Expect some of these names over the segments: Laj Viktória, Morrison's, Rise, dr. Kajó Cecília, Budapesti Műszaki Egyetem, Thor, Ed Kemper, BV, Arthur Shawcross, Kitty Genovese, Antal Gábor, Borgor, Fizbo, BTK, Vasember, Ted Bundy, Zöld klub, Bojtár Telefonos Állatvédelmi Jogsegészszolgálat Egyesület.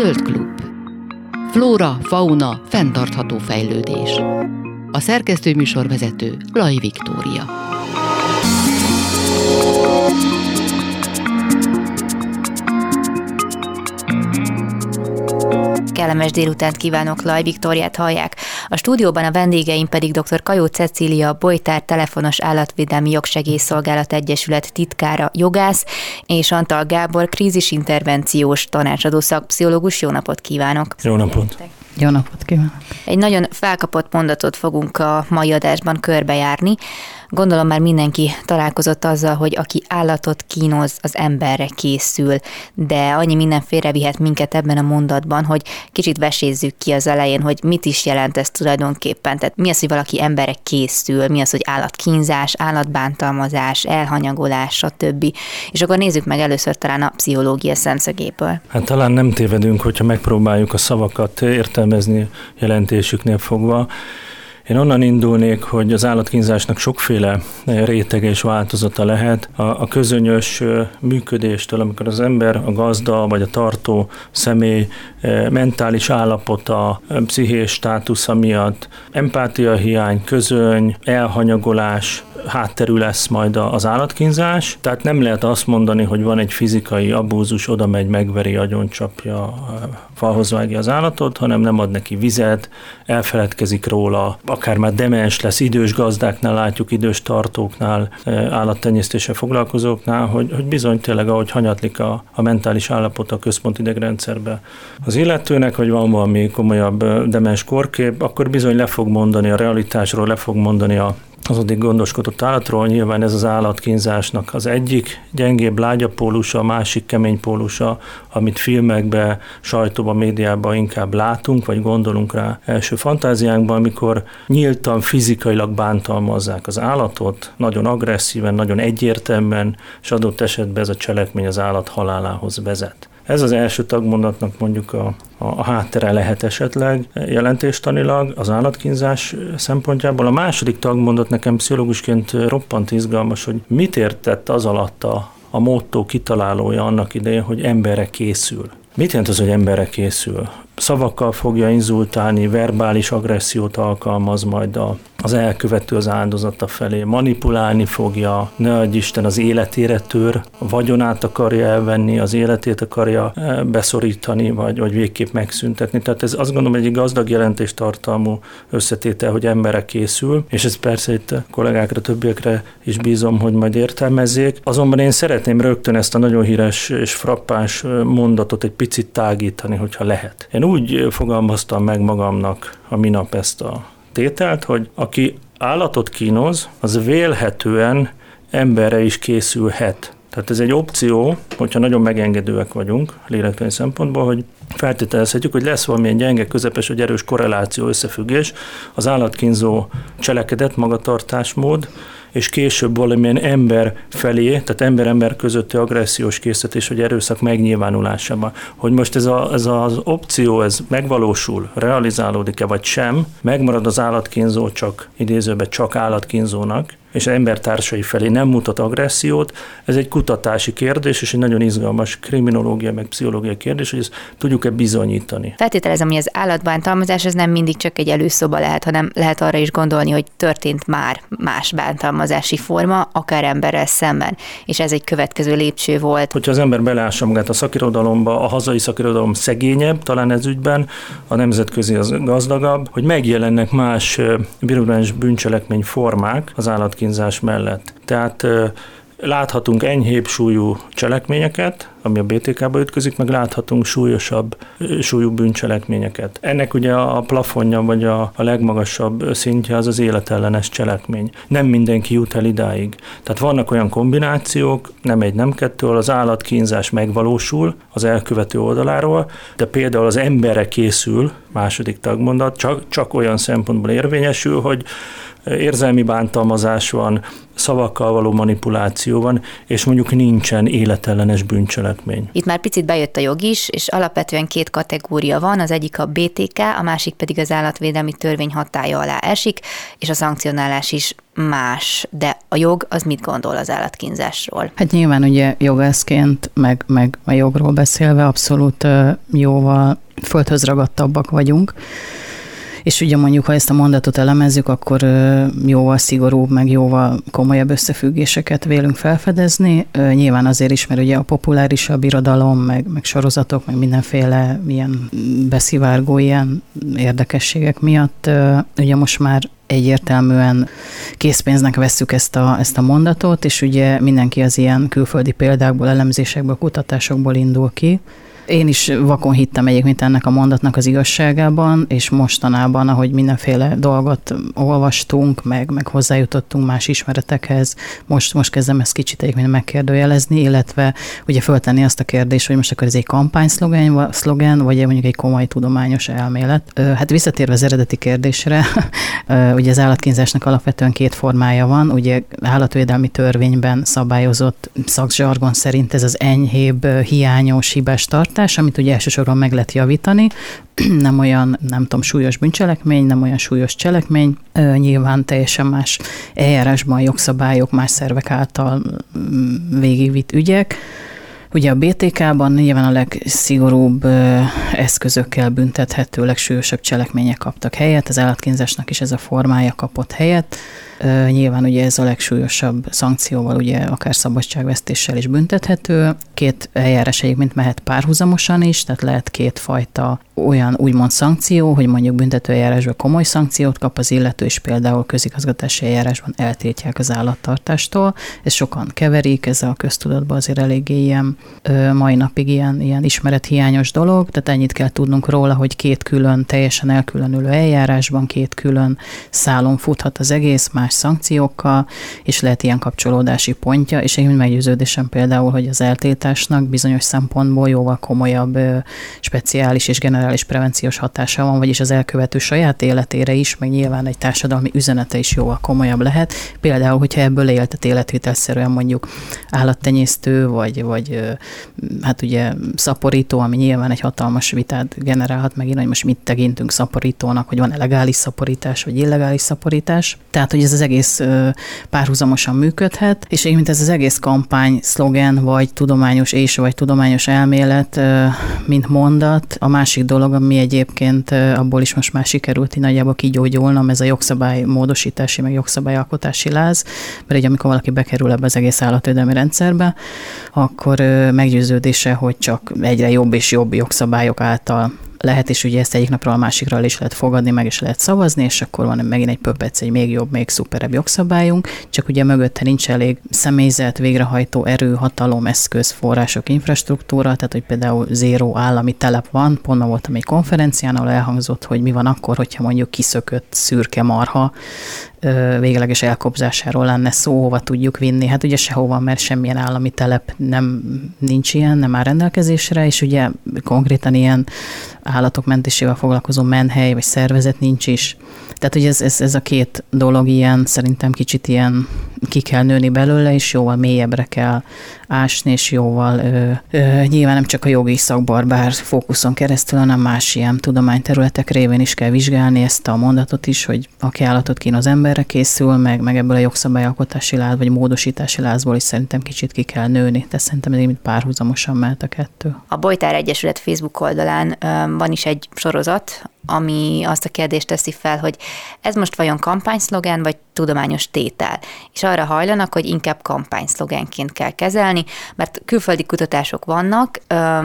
Zöld klub. Flóra, fauna, fenntartható fejlődés. A szerkesztő műsorvezető Laj Viktória. Kellemes délutánt kívánok, Laj Viktóriát hallják. A stúdióban a vendégeim pedig dr. Kajó Cecília, a Bojtár Telefonos Állatvédelmi Jogsegészszolgálat Egyesület titkára, jogász, és Antal Gábor, krízisintervenciós tanácsadó szakpszichológus. Jó napot kívánok! Jó napot! Jó napot kívánok! Egy nagyon felkapott mondatot fogunk a mai adásban körbejárni. Gondolom már mindenki találkozott azzal, hogy aki állatot kínoz, az emberre készül, de annyi minden félrevihet minket ebben a mondatban, hogy kicsit vesézzük ki az elején, hogy mit is jelent ez tulajdonképpen. Tehát mi az, hogy valaki emberre készül, mi az, hogy állatkínzás, állatbántalmazás, elhanyagolás, stb. És akkor nézzük meg először talán a pszichológia szemszögéből. Hát talán nem tévedünk, hogyha megpróbáljuk a szavakat értelmezni jelentésüknél fogva. Én onnan indulnék, hogy az állatkínzásnak sokféle rétege és változata lehet. A közönyös működéstől, amikor az ember, a gazda vagy a tartó személy mentális állapota, pszichés státusza miatt empátiahiány, közöny, elhanyagolás, hátterű lesz majd az állatkínzás. Tehát nem lehet azt mondani, hogy van egy fizikai abúzus, oda megy, megveri, agyoncsapja, falhoz vágja az állatot, hanem nem ad neki vizet, elfeledkezik róla, akár már demens lesz, idős gazdáknál látjuk, idős tartóknál, állattenyésztéssel foglalkozóknál, hogy bizony tényleg, ahogy hanyatlik a mentális állapot a központi idegrendszerbe az illetőnek, hogy van valami komolyabb demens korkép, akkor bizony le fog mondani a realitásról, le fog mondani az addig gondoskodott állatról. Nyilván ez az állatkínzásnak az egyik gyengébb, lágya pólusa, a másik kemény pólusa, amit filmekben, sajtóban, médiában inkább látunk, vagy gondolunk rá első fantáziánkban, amikor nyíltan fizikailag bántalmazzák az állatot, nagyon agresszíven, nagyon egyértelműen, és adott esetben ez a cselekmény az állat halálához vezet. Ez az első tagmondatnak mondjuk a háttere lehet esetleg jelentéstanilag az állatkínzás szempontjából. A második tagmondat nekem pszichológusként roppant izgalmas, hogy mit értett az alatt a motto kitalálója annak idején, hogy emberre készül. Mit jelent az, hogy emberre készül? Szavakkal fogja inzultálni, verbális agressziót alkalmaz majd az elkövető az áldozata felé, manipulálni fogja, ne adj Isten, az életére tör, a vagyonát akarja elvenni, az életét akarja beszorítani, vagy végképp megszüntetni. Tehát ez, azt gondolom, egy gazdag jelentéstartalmú összetétel, hogy emberre készül, és ez persze itt a kollégákra, többiekre is bízom, hogy majd értelmezzék. Azonban én szeretném rögtön ezt a nagyon híres és frappáns mondatot egy picit tágítani, hogyha lehet. Én úgy fogalmaztam meg magamnak a minap ezt a tételt, hogy aki állatot kínoz, az vélhetően emberre is készülhet. Tehát ez egy opció, hogyha nagyon megengedőek vagyunk lélektani szempontból, hogy feltételezhetjük, hogy lesz valamilyen gyenge, közepes vagy erős korreláció, összefüggés az állatkínzó cselekedet, magatartásmód, és később valamilyen ember felé, tehát ember-ember közötti agressziós késztetés vagy erőszak megnyilvánulásában. Hogy most ez az opció, ez megvalósul, realizálódik-e vagy sem, megmarad az állatkínzó csak, idézőben csak állatkínzónak, és embertársai felé nem mutat agressziót, ez egy kutatási kérdés, és egy nagyon izgalmas kriminológia, meg pszichológia kérdés, hogy ezt tudjuk-e bizonyítani. Feltételezem, hogy az állatbántalmazás ez nem mindig csak egy előszoba lehet, hanem lehet arra is gondolni, hogy történt már más bántalmazási forma, akár emberrel szemben, és ez egy következő lépcső volt. Hogyha az ember belássa magát a szakirodalomba, a hazai szakirodalom szegényebb, talán ez ügyben, a nemzetközi az gazdagabb, hogy megjelennek más virulens bűncselekmény formák az állatkínzás mellett. Tehát láthatunk enyhébb súlyú cselekményeket, ami a BTK-ba ütközik, meg láthatunk súlyosabb súlyú bűncselekményeket. Ennek ugye a plafonja, vagy a legmagasabb szintje az az életellenes cselekmény. Nem mindenki jut el idáig. Tehát vannak olyan kombinációk, nem egy, nem kettő, az állatkínzás megvalósul az elkövető oldaláról, de például az emberre készül, második tagmondat, csak olyan szempontból érvényesül, hogy érzelmi bántalmazás van, szavakkal való manipuláció van, és mondjuk nincsen életellenes bűncselekmény. Itt már picit bejött a jog is, és alapvetően két kategória van, az egyik a BTK, a másik pedig az állatvédelmi törvény hatálya alá esik, és a szankcionálás is más. De a jog az mit gondol az állatkínzásról? Hát nyilván ugye jogászként, meg a jogról beszélve abszolút jóval földhöz ragadtabbak vagyunk. És ugye mondjuk, ha ezt a mondatot elemezzük, akkor jóval szigorúbb, meg jóval komolyabb összefüggéseket vélünk felfedezni. Nyilván azért is, mert ugye a populárisabb irodalom, meg sorozatok, meg mindenféle ilyen beszivárgó, ilyen érdekességek miatt ugye most már egyértelműen készpénznek vesszük ezt a mondatot, és ugye mindenki az ilyen külföldi példákból, elemzésekből, kutatásokból indul ki. Én is vakon hittem egyébként ennek a mondatnak az igazságában, és mostanában, ahogy mindenféle dolgot olvastunk, meg hozzájutottunk más ismeretekhez, most kezdem ezt kicsit egyébként megkérdőjelezni, illetve ugye föltenni azt a kérdést, hogy most akkor ez egy kampányszlogen, vagy mondjuk egy komoly tudományos elmélet. Hát visszatérve az eredeti kérdésre, ugye az állatkínzásnak alapvetően két formája van, ugye állatvédelmi törvényben szabályozott szakzsargon szerint ez az enyhébb, hiányos, hibás tartás, amit ugye elsősorban meg lehet javítani, nem olyan, nem tudom, súlyos bűncselekmény, nem olyan súlyos cselekmény, nyilván teljesen más eljárásban, jogszabályok, más szervek által végigvitt ügyek. Ugye a BTK-ban nyilván a legszigorúbb eszközökkel büntethető, legsúlyosabb cselekmények kaptak helyet, az állatkínzásnak is ez a formája kapott helyet. Nyilván ugye ez a legsúlyosabb szankcióval, ugye akár szabadságvesztéssel is büntethető. Két eljárás egyébként mehet párhuzamosan is, tehát lehet kétfajta olyan úgymond szankció, hogy mondjuk büntetőeljárásban komoly szankciót kap az illető, és például közigazgatási eljárásban eltiltják az állattartástól. Ez sokan keverik, ez a köztudatban azért eléggé ilyen mai napig ilyen ismerethiányos dolog, tehát ennyit kell tudnunk róla, hogy két külön, teljesen elkülönülő eljárásban, két külön szálon futhat az egész, más szankciókkal, és lehet ilyen kapcsolódási pontja, és én meggyőződésem például, hogy az eltiltásnak bizonyos szempontból jóval komolyabb, speciális és generális prevenciós hatása van, vagyis az elkövető saját életére is, meg nyilván egy társadalmi üzenete is jóval komolyabb lehet. Például, hogyha ebből él, tehát életvitelszerűen mondjuk állattenyésztő, vagy hát ugye szaporító, ami nyilván egy hatalmas vitát generálhat megint, hogy most mit tekintünk szaporítónak, hogy van-e legális szaporítás, vagy illegális szaporítás. Tehát, hogy ez az egész párhuzamosan működhet, és így, mint ez az egész kampány, szlogen, vagy tudományos és vagy tudományos elmélet, mint mondat. A másik dolog, ami egyébként abból is most már sikerült így nagyjából kigyógyulnom, ez a jogszabály módosítási, meg jogszabályalkotási láz, mert így amikor valaki bekerül ebbe az egész állatvédelmi rendszerbe, akkor meggyőződése, hogy csak egyre jobb és jobb jogszabályok által lehet, és ugye ezt egyik napról a másikra is lehet fogadni, meg is lehet szavazni, és akkor van megint egy pöpec, egy még jobb, még szuperebb jogszabályunk, csak ugye mögötte nincs elég személyzet, végrehajtó erő, hatalom, eszköz, források, infrastruktúra, tehát hogy például zéró állami telep van, pont ma voltam egy konferencián, ahol elhangzott, hogy mi van akkor, hogyha mondjuk kiszökött szürke marha végleges elkobzásáról lenne szó, hova tudjuk vinni. Hát ugye sehova, mert semmilyen állami telep nincs ilyen, nem áll rendelkezésre, és ugye konkrétan ilyen állatok mentésével foglalkozó menhely vagy szervezet nincs is. Tehát ugye ez a két dolog ilyen, szerintem kicsit ilyen ki kell nőni belőle, és jóval mélyebbre kell ásni, és jóval nyilván nem csak a jogi szakbarbár fókuszon keresztül, hanem más ilyen tudományterületek révén is kell vizsgálni ezt a mondatot is, hogy aki állatot kín az emberre készül, meg ebből a jogszabályalkotási láz, vagy módosítási lázból is szerintem kicsit ki kell nőni, de szerintem ez párhuzamosan mehet a kettő. A Bojtár Egyesület Facebook oldalán van is egy sorozat, ami azt a kérdést teszi fel, hogy ez most vajon kampányszlogen, vagy tudományos tétel. És arra hajlanak, hogy inkább kampányszlogenként kell kezelni, mert külföldi kutatások vannak,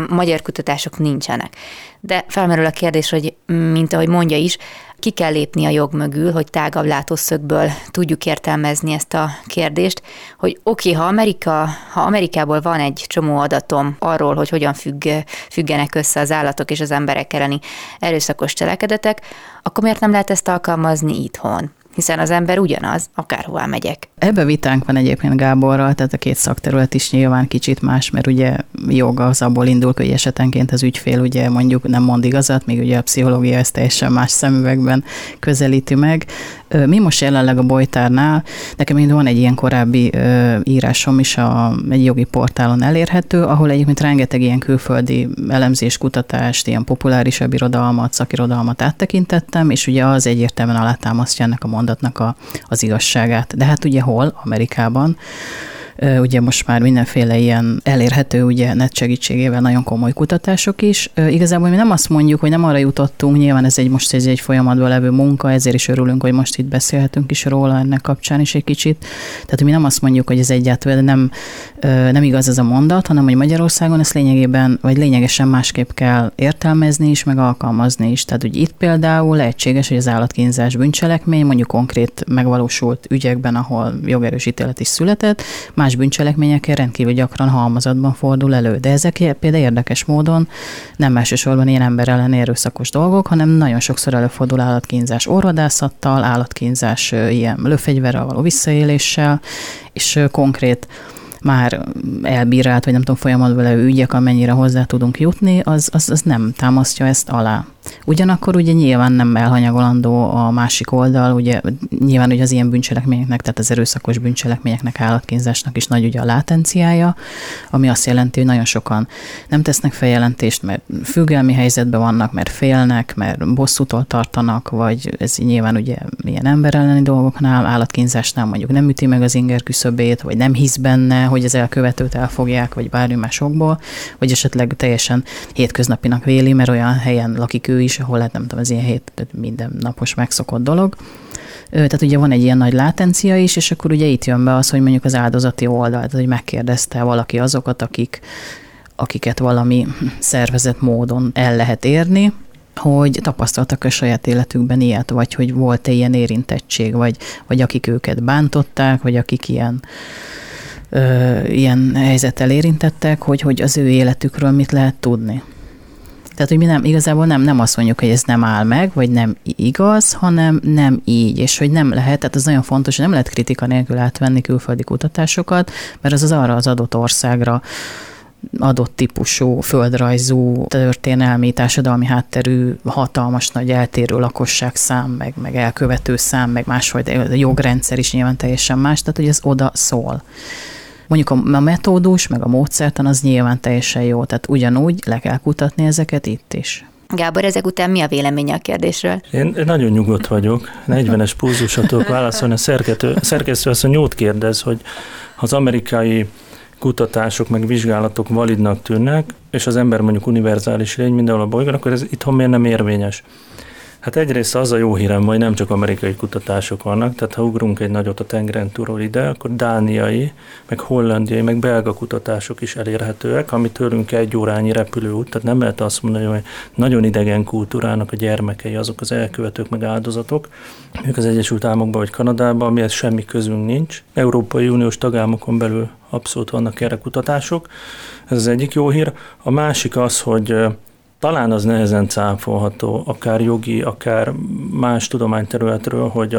magyar kutatások nincsenek. De felmerül a kérdés, hogy mint ahogy mondja is, ki kell lépni a jog mögül, hogy tágabb látószögből tudjuk értelmezni ezt a kérdést, hogy oké, ha Amerikából van egy csomó adatom arról, hogy hogyan függenek össze az állatok és az emberek elleni erőszakos cselekedetek, akkor miért nem lehet ezt alkalmazni itthon? Hiszen az ember ugyanaz, akárhová megyek. Ebbe vitánk van egyébként Gáborral, tehát a két szakterület is nyilván kicsit más, mert ugye jog az abból indul, hogy esetenként az ügyfél ugye mondjuk nem mond igazat, még ugye a pszichológia ezt teljesen más szemüvegben közelíti meg. Mi most jelenleg a Bojtárnál, nekem mind van egy ilyen korábbi írásom is egy jogi portálon elérhető, ahol egyébként rengeteg ilyen külföldi elemzés, kutatást, ilyen populárisabb irodalmat, szakirodalmat áttekintettem, és ugye az egyértelműen alátámasztja ennek a mondatnak az igazságát. De hát ugye hol? Amerikában. Ugye most már mindenféle ilyen elérhető, ugye net segítségével nagyon komoly kutatások is. Igazából mi nem azt mondjuk, hogy nem arra jutottunk, nyilván ez egy folyamatban levő munka, ezért is örülünk, hogy most itt beszélhetünk is róla ennek kapcsán is egy kicsit. Tehát mi nem azt mondjuk, hogy ez egyáltalán nem igaz ez a mondat, hanem hogy Magyarországon ezt lényegében, vagy lényegesen másképp kell értelmezni is, meg alkalmazni is. Tehát ugye itt például lehetséges, hogy az állatkínzás bűncselekmény, mondjuk konkrét megvalósult ügyekben, ahol jogerős ítélet is született, más bűncselekményekkel rendkívül gyakran halmazatban fordul elő. De ezek például érdekes módon nem elsősorban ilyen ember ellen erőszakos dolgok, hanem nagyon sokszor előfordul állatkínzás orvadászattal, állatkínzás ilyen lőfegyverrel való visszaéléssel, és konkrét már elbírált, vagy nem tudom, folyamatban levő ügyek, amennyire hozzá tudunk jutni, az nem támasztja ezt alá. Ugyanakkor ugye nyilván nem elhanyagolandó a másik oldal, ugye nyilván ugye az ilyen bűncselekményeknek, tehát az erőszakos bűncselekményeknek, állatkínzásnak is nagy ugye a látenciája, ami azt jelenti, hogy nagyon sokan nem tesznek feljelentést, mert függelmi helyzetben vannak, mert félnek, mert bosszútól tartanak, vagy ez nyilván ugye ilyen emberelleni dolgoknál, állatkínzásnál mondjuk nem üti meg az inger küszöbét, vagy nem hisz benne, hogy az elkövetőt elfogják, vagy bármi másokból, vagy esetleg teljesen hétköznapinak véli, mert olyan helyen lakik ő is, ahol hát nem tudom, ez ilyen mindennapos megszokott dolog. Tehát ugye van egy ilyen nagy látencia is, és akkor ugye itt jön be az, hogy mondjuk az áldozati oldal, tehát hogy megkérdezte valaki azokat, akiket valami szervezett módon el lehet érni, hogy tapasztaltak a saját életükben ilyet, vagy hogy volt-e ilyen érintettség, vagy akik őket bántották, vagy akik ilyen helyzettel érintettek, hogy az ő életükről mit lehet tudni. Tehát, hogy mi igazából nem azt mondjuk, hogy ez nem áll meg, vagy nem igaz, hanem nem így, és hogy nem lehet, tehát ez nagyon fontos, hogy nem lehet kritika nélkül átvenni külföldi kutatásokat, mert az arra az adott országra adott típusú, földrajzú, történelmi, társadalmi hátterű, hatalmas nagy eltérő lakosságszám, meg elkövető szám, meg másfajta, a jogrendszer is nyilván teljesen más, tehát hogy ez oda szól. Mondjuk a metódus, meg a módszertan az nyilván teljesen jó, tehát ugyanúgy le kell kutatni ezeket itt is. Gábor, ezek után mi a véleménye a kérdésről? Én nagyon nyugodt vagyok, 40-es pulzusatok válaszolni, a szerkesztő azt jót kérdez, hogy az amerikai kutatások meg vizsgálatok validnak tűnnek, és az ember mondjuk univerzális lény mindenhol a bolygón, akkor ez itthon miért nem érvényes? Hát egyrészt az a jó hírem, hogy nem csak amerikai kutatások vannak, tehát ha ugrunk egy nagyot a tengeren túlról ide, akkor dániai, meg hollandiai, meg belga kutatások is elérhetőek, ami tőlünk egy órányi repülőút, tehát nem lehet azt mondani, hogy nagyon idegen kultúrának a gyermekei, azok az elkövetők, meg áldozatok, ők az Egyesült Államokban vagy Kanadában, amihez semmi közünk nincs. Európai Uniós tagállamokon belül abszolút vannak erre kutatások, ez az egyik jó hír. A másik az, hogy talán az nehezen cáfolható, akár jogi, akár más tudományterületről, hogy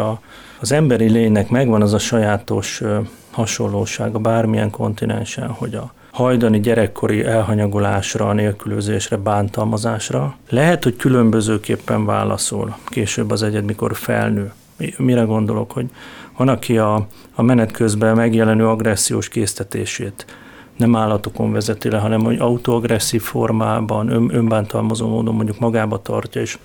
az emberi lénynek megvan az a sajátos hasonlósága bármilyen kontinensen, hogy a hajdani gyerekkori elhanyagolásra, nélkülözésre, bántalmazásra lehet, hogy különbözőképpen válaszol később az egyed, mikor felnő. Mire gondolok, hogy van, aki a menet közben megjelenő agressziós késztetését nem állatokon vezeti le, hanem hogy autoagresszív formában, önbántalmazó módon mondjuk magába tartja, és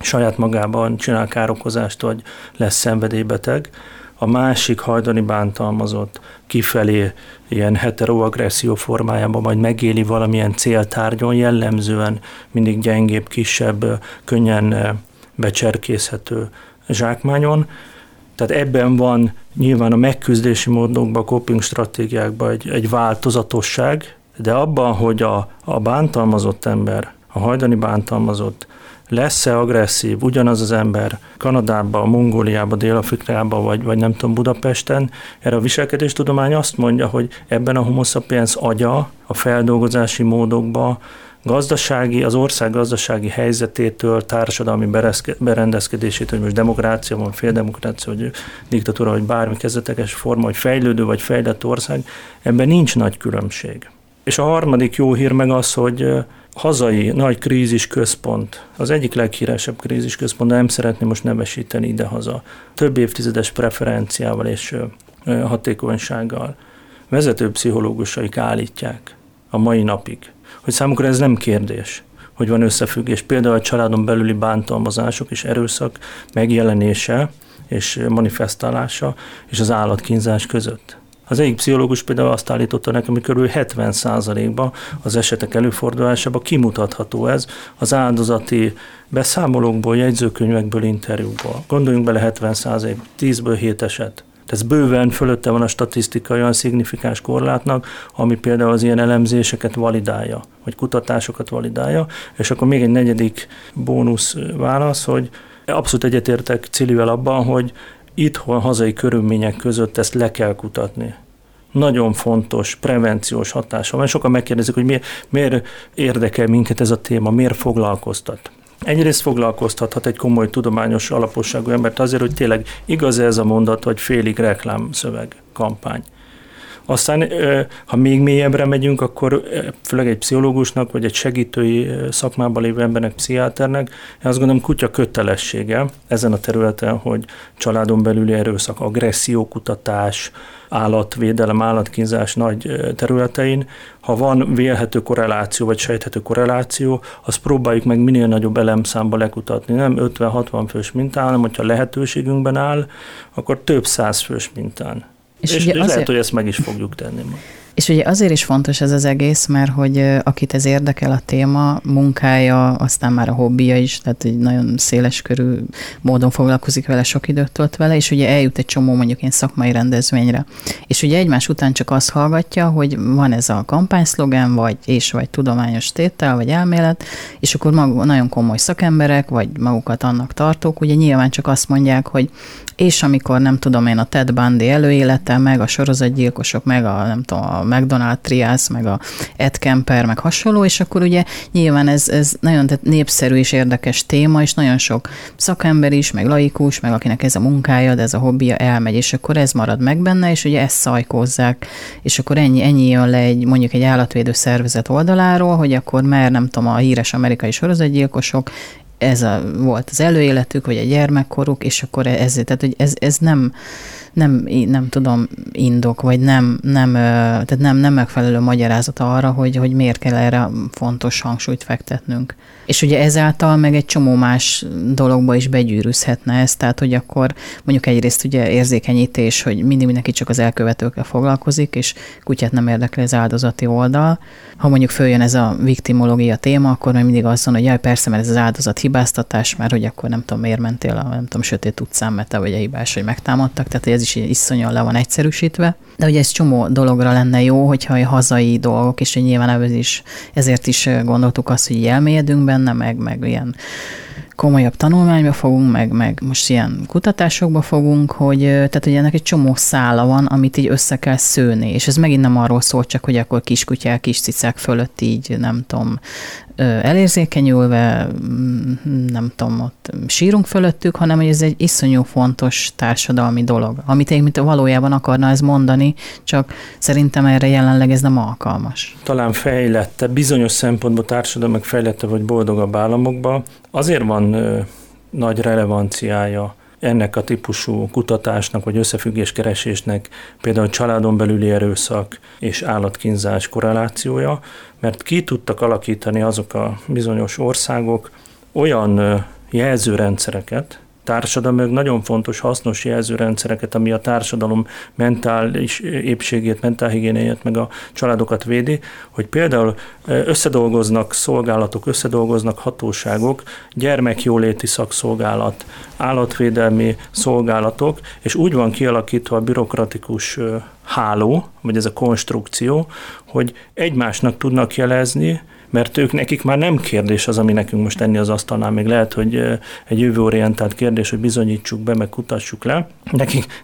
saját magában csinál károkozást, vagy lesz szenvedélybeteg. A másik hajdani bántalmazott kifelé ilyen heteroagresszió formájában majd megéli valamilyen céltárgyon, jellemzően mindig gyengébb, kisebb, könnyen becserkészhető zsákmányon. Tehát ebben van nyilván a megküzdési módokban, a coping stratégiákban egy változatosság, de abban, hogy a bántalmazott ember, a hajdani bántalmazott lesz-e agresszív, ugyanaz az ember Kanadában, Mongóliában, Dél-Afrikában, vagy nem tudom, Budapesten, erre a viselkedéstudomány azt mondja, hogy ebben a homo sapiens agya a feldolgozási módokban az ország gazdasági helyzetétől, társadalmi berendezkedésétől, hogy most demokrácia van, féldemokrácia, vagy diktatúra, vagy bármi kezdetekes forma, hogy fejlődő vagy fejlett ország, ebben nincs nagy különbség. És a harmadik jó hír meg az, hogy hazai nagy krízisközpont, az egyik leghíresebb krízisközpont, de nem szeretném most nevesíteni idehaza, több évtizedes preferenciával és hatékonysággal vezető pszichológusaik állítják a mai napig, hogy számukra ez nem kérdés, hogy van összefüggés. Például a családon belüli bántalmazások és erőszak megjelenése és manifestálása és az állatkínzás között. Az egyik pszichológus például azt állította nekem, hogy kb. 70%-ban az esetek előfordulásában kimutatható ez az áldozati beszámolókból, jegyzőkönyvekből, interjúkból. Gondoljunk bele 70%, 10-ből 7 eset. Tehát bőven fölötte van a statisztikai olyan szignifikáns korlátnak, ami például az ilyen elemzéseket validálja, vagy kutatásokat validálja. És akkor még egy negyedik bónusz válasz, hogy abszolút egyetértek Cilivel abban, hogy itthon hazai körülmények között ezt le kell kutatni. Nagyon fontos, prevenciós hatása van. Sokan megkérdezik, hogy miért érdekel minket ez a téma, miért foglalkoztat. Egyrészt foglalkoztathat egy komoly tudományos alaposságú embert azért, hogy tényleg igaz ez a mondat, hogy félig reklámszöveg, kampány. Aztán, ha még mélyebbre megyünk, akkor főleg egy pszichológusnak, vagy egy segítői szakmában lévő embernek, pszichiáternek, azt gondolom kutya kötelessége ezen a területen, hogy családon belüli erőszak, agressziókutatás, állatvédelem, állatkínzás nagy területein, ha van vélhető korreláció, vagy sejthető korreláció, azt próbáljuk meg minél nagyobb elemszámba lekutatni. Nem 50-60 fős mintán, hanem hogyha lehetőségünkben áll, akkor több 100 fős mintán. És ugye azért, lehet, hogy ezt meg is fogjuk tenni. És ugye azért is fontos ez az egész, mert hogy akit ez érdekel a téma, munkája, aztán már a hobbija is, tehát egy nagyon széles körű módon foglalkozik vele, sok időt tölt vele, és ugye eljut egy csomó mondjuk ilyen szakmai rendezvényre. És ugye egymás után csak azt hallgatja, hogy van ez a kampányszlogen, vagy tudományos tétel, vagy elmélet, és akkor nagyon komoly szakemberek, vagy magukat annak tartók, ugye nyilván csak azt mondják, hogy és amikor nem tudom én a Ted Bundy előélete, meg a sorozatgyilkosok, meg a nem tudom, a McDonald Triász, meg a Ed Kemper, meg hasonló, és akkor ugye nyilván ez nagyon népszerű és érdekes téma, és nagyon sok szakember is, meg laikus, meg akinek ez a munkája, de ez a hobbija elmegy, és akkor ez marad meg benne, és ugye ezt szajkózzák, és akkor ennyi jön le mondjuk egy állatvédő szervezet oldaláról, hogy akkor már nem tudom, a híres amerikai sorozatgyilkosok, volt az előéletük, vagy a gyermekkoruk, és akkor ez nem tudom indok, vagy nem megfelelő magyarázata arra, hogy miért kell erre fontos hangsúlyt fektetnünk. És ugye ezáltal meg egy csomó más dologba is begyűrűzhetne ez, tehát hogy akkor mondjuk egyrészt ugye érzékenyítés, hogy mindig mindenki csak az elkövetőkkel foglalkozik, és kutyát nem érdekli az áldozati oldal. Ha mondjuk följön ez a viktimológia téma, akkor még mindig azt mondja, hogy jaj, persze, mert ez az áldozat hibáztatás, mert hogy akkor nem tudom, miért mentél a sötét utcán, mert te vagy a hibás, hogy megtámadtak, tehát ez is iszonyan le van egyszerűsítve. De ugye ez csomó dologra lenne jó, hogyha a hazai dolgok, és nyilván ezért is gondoltuk azt, hogy elmélyedünk benne, meg ilyen komolyabb tanulmányba fogunk, meg most ilyen kutatásokba fogunk, hogy tehát ugye ennek egy csomó szála van, amit így össze kell szőni, és ez megint nem arról szól csak, hogy akkor kiskutyák, kis cicák fölött így, nem tudom, elérzékenyülve, nem tudom, ott sírunk fölöttük, hanem hogy ez egy iszonyú fontos társadalmi dolog, amit én valójában akarna ez mondani, csak szerintem erre jelenleg ez nem alkalmas. Talán fejlette, bizonyos szempontból társadalmak fejlette vagy boldogabb államokban, azért van nagy relevanciája ennek a típusú kutatásnak, vagy összefüggéskeresésnek, például a családon belüli erőszak és állatkínzás korrelációja, mert ki tudtak alakítani azok a bizonyos országok olyan jelzőrendszereket, társadalmilag nagyon fontos, hasznos jelzőrendszereket, ami a társadalom mentális épségét, mentálhigiéniáját, meg a családokat védi, hogy például összedolgoznak szolgálatok, összedolgoznak hatóságok, gyermekjóléti szakszolgálat, állatvédelmi szolgálatok, és úgy van kialakítva a bürokratikus háló, vagy ez a konstrukció, hogy egymásnak tudnak jelezni, mert nekik már nem kérdés az, ami nekünk most enni az asztalnál, még lehet, hogy egy jövőorientált kérdés, hogy bizonyítsuk be, meg kutassuk le.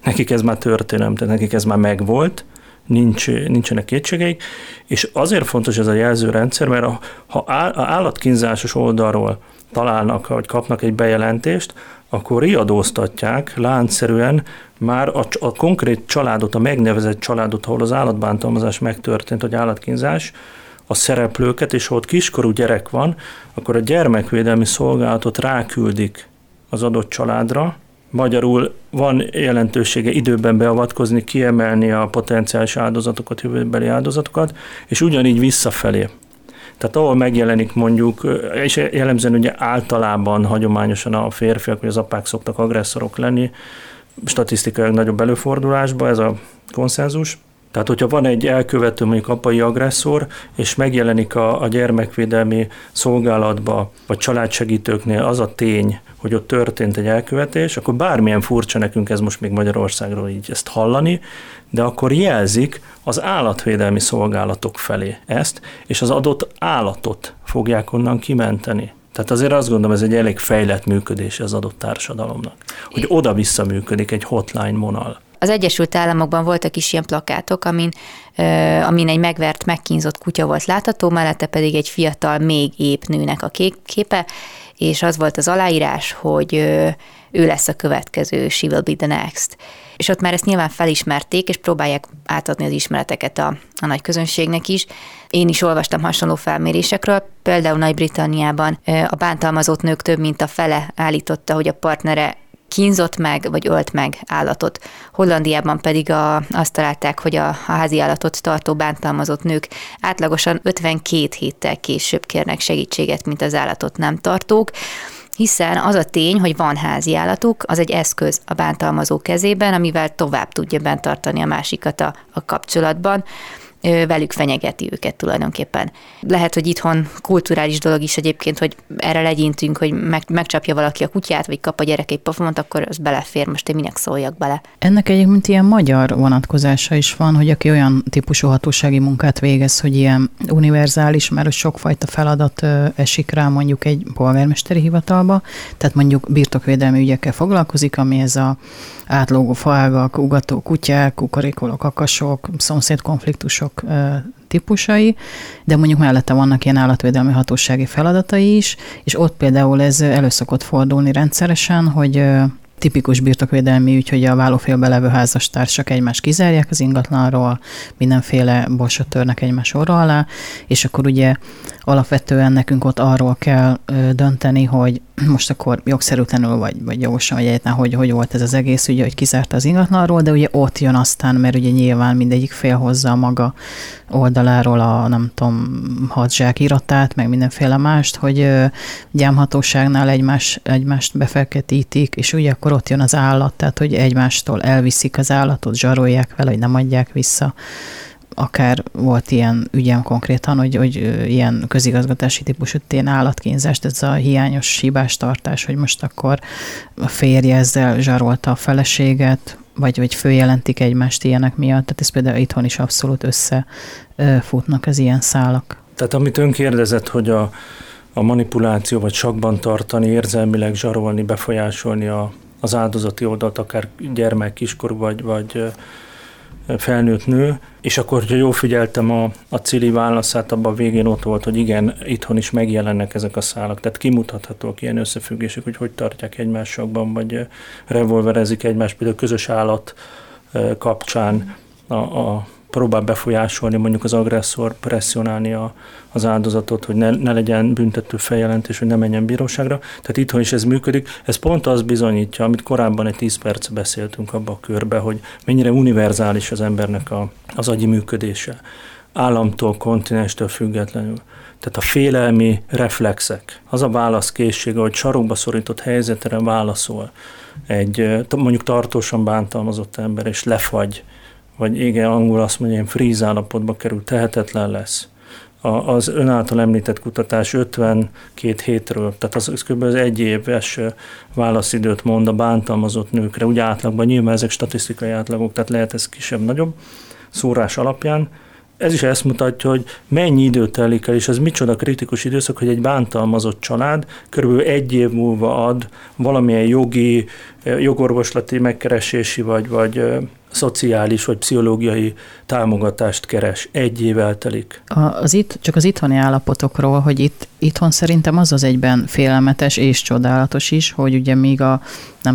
Nekik ez már történelem, tehát nekik ez már megvolt, nincsenek kétségeik, és azért fontos ez a jelzőrendszer, mert ha állatkínzásos oldalról találnak, vagy kapnak egy bejelentést, akkor riadóztatják láncszerűen már a konkrét családot, a megnevezett családot, ahol az állatbántalmazás megtörtént, vagy állatkínzás, a szereplőket, és ha ott kiskorú gyerek van, akkor a gyermekvédelmi szolgálatot ráküldik az adott családra. Magyarul van jelentősége időben beavatkozni, kiemelni a potenciális áldozatokat, jövőbeli áldozatokat, és ugyanígy visszafelé. Tehát ahol megjelenik mondjuk, és jellemzően ugye általában hagyományosan a férfiak, vagy az apák szoktak agresszorok lenni, statisztikailag nagyobb előfordulásban, ez a konszenzus. Tehát, hogyha van egy elkövető, mondjuk apai agresszor, és megjelenik a gyermekvédelmi szolgálatba, vagy családsegítőknél az a tény, hogy ott történt egy elkövetés, akkor bármilyen furcsa nekünk ez most még Magyarországról így ezt hallani, de akkor jelzik az állatvédelmi szolgálatok felé ezt, és az adott állatot fogják onnan kimenteni. Tehát azért azt gondolom, ez egy elég fejlett működés az adott társadalomnak, hogy oda-vissza működik egy hotline vonal. Az Egyesült Államokban voltak is ilyen plakátok, amin egy megvert, megkínzott kutya volt látható, mellette pedig egy fiatal, még épp nőnek a képe, és az volt az aláírás, hogy ő lesz a következő, she will be the next. És ott már ezt nyilván felismerték, és próbálják átadni az ismereteket a nagy közönségnek is. Én is olvastam hasonló felmérésekről, például Nagy-Britanniában a bántalmazott nők több mint a fele állította, hogy a partnere kínzott meg, vagy ölt meg állatot. Hollandiában pedig azt találták, hogy a házi állatot tartó bántalmazott nők átlagosan 52 héttel később kérnek segítséget, mint az állatot nem tartók, hiszen az a tény, hogy van házi állatuk, az egy eszköz a bántalmazó kezében, amivel tovább tudja benntartani a másikat a kapcsolatban, velük fenyegeti őket tulajdonképpen. Lehet, hogy itthon kulturális dolog is egyébként, hogy erre legyintünk, hogy megcsapja valaki a kutyát, vagy kap a gyerek egy pofont, akkor az belefér, most én minek szóljak bele. Ennek egyébként ilyen magyar vonatkozása is van, hogy aki olyan típusú hatósági munkát végez, hogy ilyen univerzális, mert sokfajta feladat esik rá mondjuk egy polgármesteri hivatalba, tehát mondjuk birtokvédelmi ügyekkel foglalkozik, ami ez a átlógó faágak, ugató kutyák, kukorikoló kakasok, szomszédkonfliktusok típusai, de mondjuk mellette vannak ilyen állatvédelmi hatósági feladatai is, és ott például ez elő szokott fordulni rendszeresen, hogy tipikus birtokvédelmi ügy, hogy a vállófélbe levő házastársak egymást kizárják az ingatlanról, mindenféle borsot törnek egymás orra alá, és akkor ugye alapvetően nekünk ott arról kell dönteni, hogy most akkor jogszerűtlenül vagy jogosan, vagy egyáltalán, hogy volt ez az egész ügy, hogy kizárta az ingatlanról, de ugye ott jön aztán, mert ugye nyilván mindegyik fél hozza a maga oldaláról a nem tudom, hadzsák iratát, meg mindenféle mást, hogy gyámhatóságnál egymást befelketítik, és ugye akkor ott jön az állat, tehát hogy egymástól elviszik az állatot, zsarolják vele, hogy nem adják vissza. Akár volt ilyen ügyem konkrétan, hogy ilyen közigazgatási típusú ilyen állatkínzást, ez a hiányos, hibás tartás, hogy most akkor a férje ezzel zsarolta a feleséget, vagy följelentik egymást ilyenek miatt, tehát ez például itthon is abszolút összefutnak az ilyen szálak. Tehát amit ön kérdezett, hogy a manipuláció, vagy sakban tartani, érzelmileg zsarolni, befolyásolni az áldozati oldalt, akár gyermek, kiskorú, vagy felnőtt nő, és akkor, hogyha jól figyeltem a Cili válaszát, abban a végén ott volt, hogy igen, itthon is megjelennek ezek a szálak, tehát kimutathatók ilyen összefüggések, hogy tartják egymásokban, vagy revolverezik egymást, például közös állat kapcsán próbál befolyásolni, mondjuk az agresszor presszionálni az áldozatot, hogy ne legyen büntető feljelentés, hogy ne menjen bíróságra. Tehát itthon is ez működik. Ez pont azt bizonyítja, amit korábban egy 10 perc beszéltünk abba a körbe, hogy mennyire univerzális az embernek az agyi működése. Államtól, kontinenstől függetlenül. Tehát a félelmi reflexek, az a válaszkészsége, hogy sarokba szorított helyzetre válaszol egy mondjuk tartósan bántalmazott ember, és lefagy, vagy igen, angol azt mondja, ilyen freeze állapotba kerül, tehetetlen lesz. Az ön által említett kutatás 52 hétről, tehát az kb. Az egy éves válaszidőt mond a bántalmazott nőkre, úgy átlagban, nyilván ezek statisztikai átlagok, tehát lehet ez kisebb-nagyobb, szórás alapján. Ez is ezt mutatja, hogy mennyi idő telik el, és ez micsoda kritikus időszak, hogy egy bántalmazott család körülbelül egy év múlva ad valamilyen jogorvoslati megkeresési vagy szociális vagy pszichológiai támogatást keres. Egy év eltelik. Csak az itthoni állapotokról, hogy itthon szerintem az egyben félelmetes és csodálatos is, hogy ugye még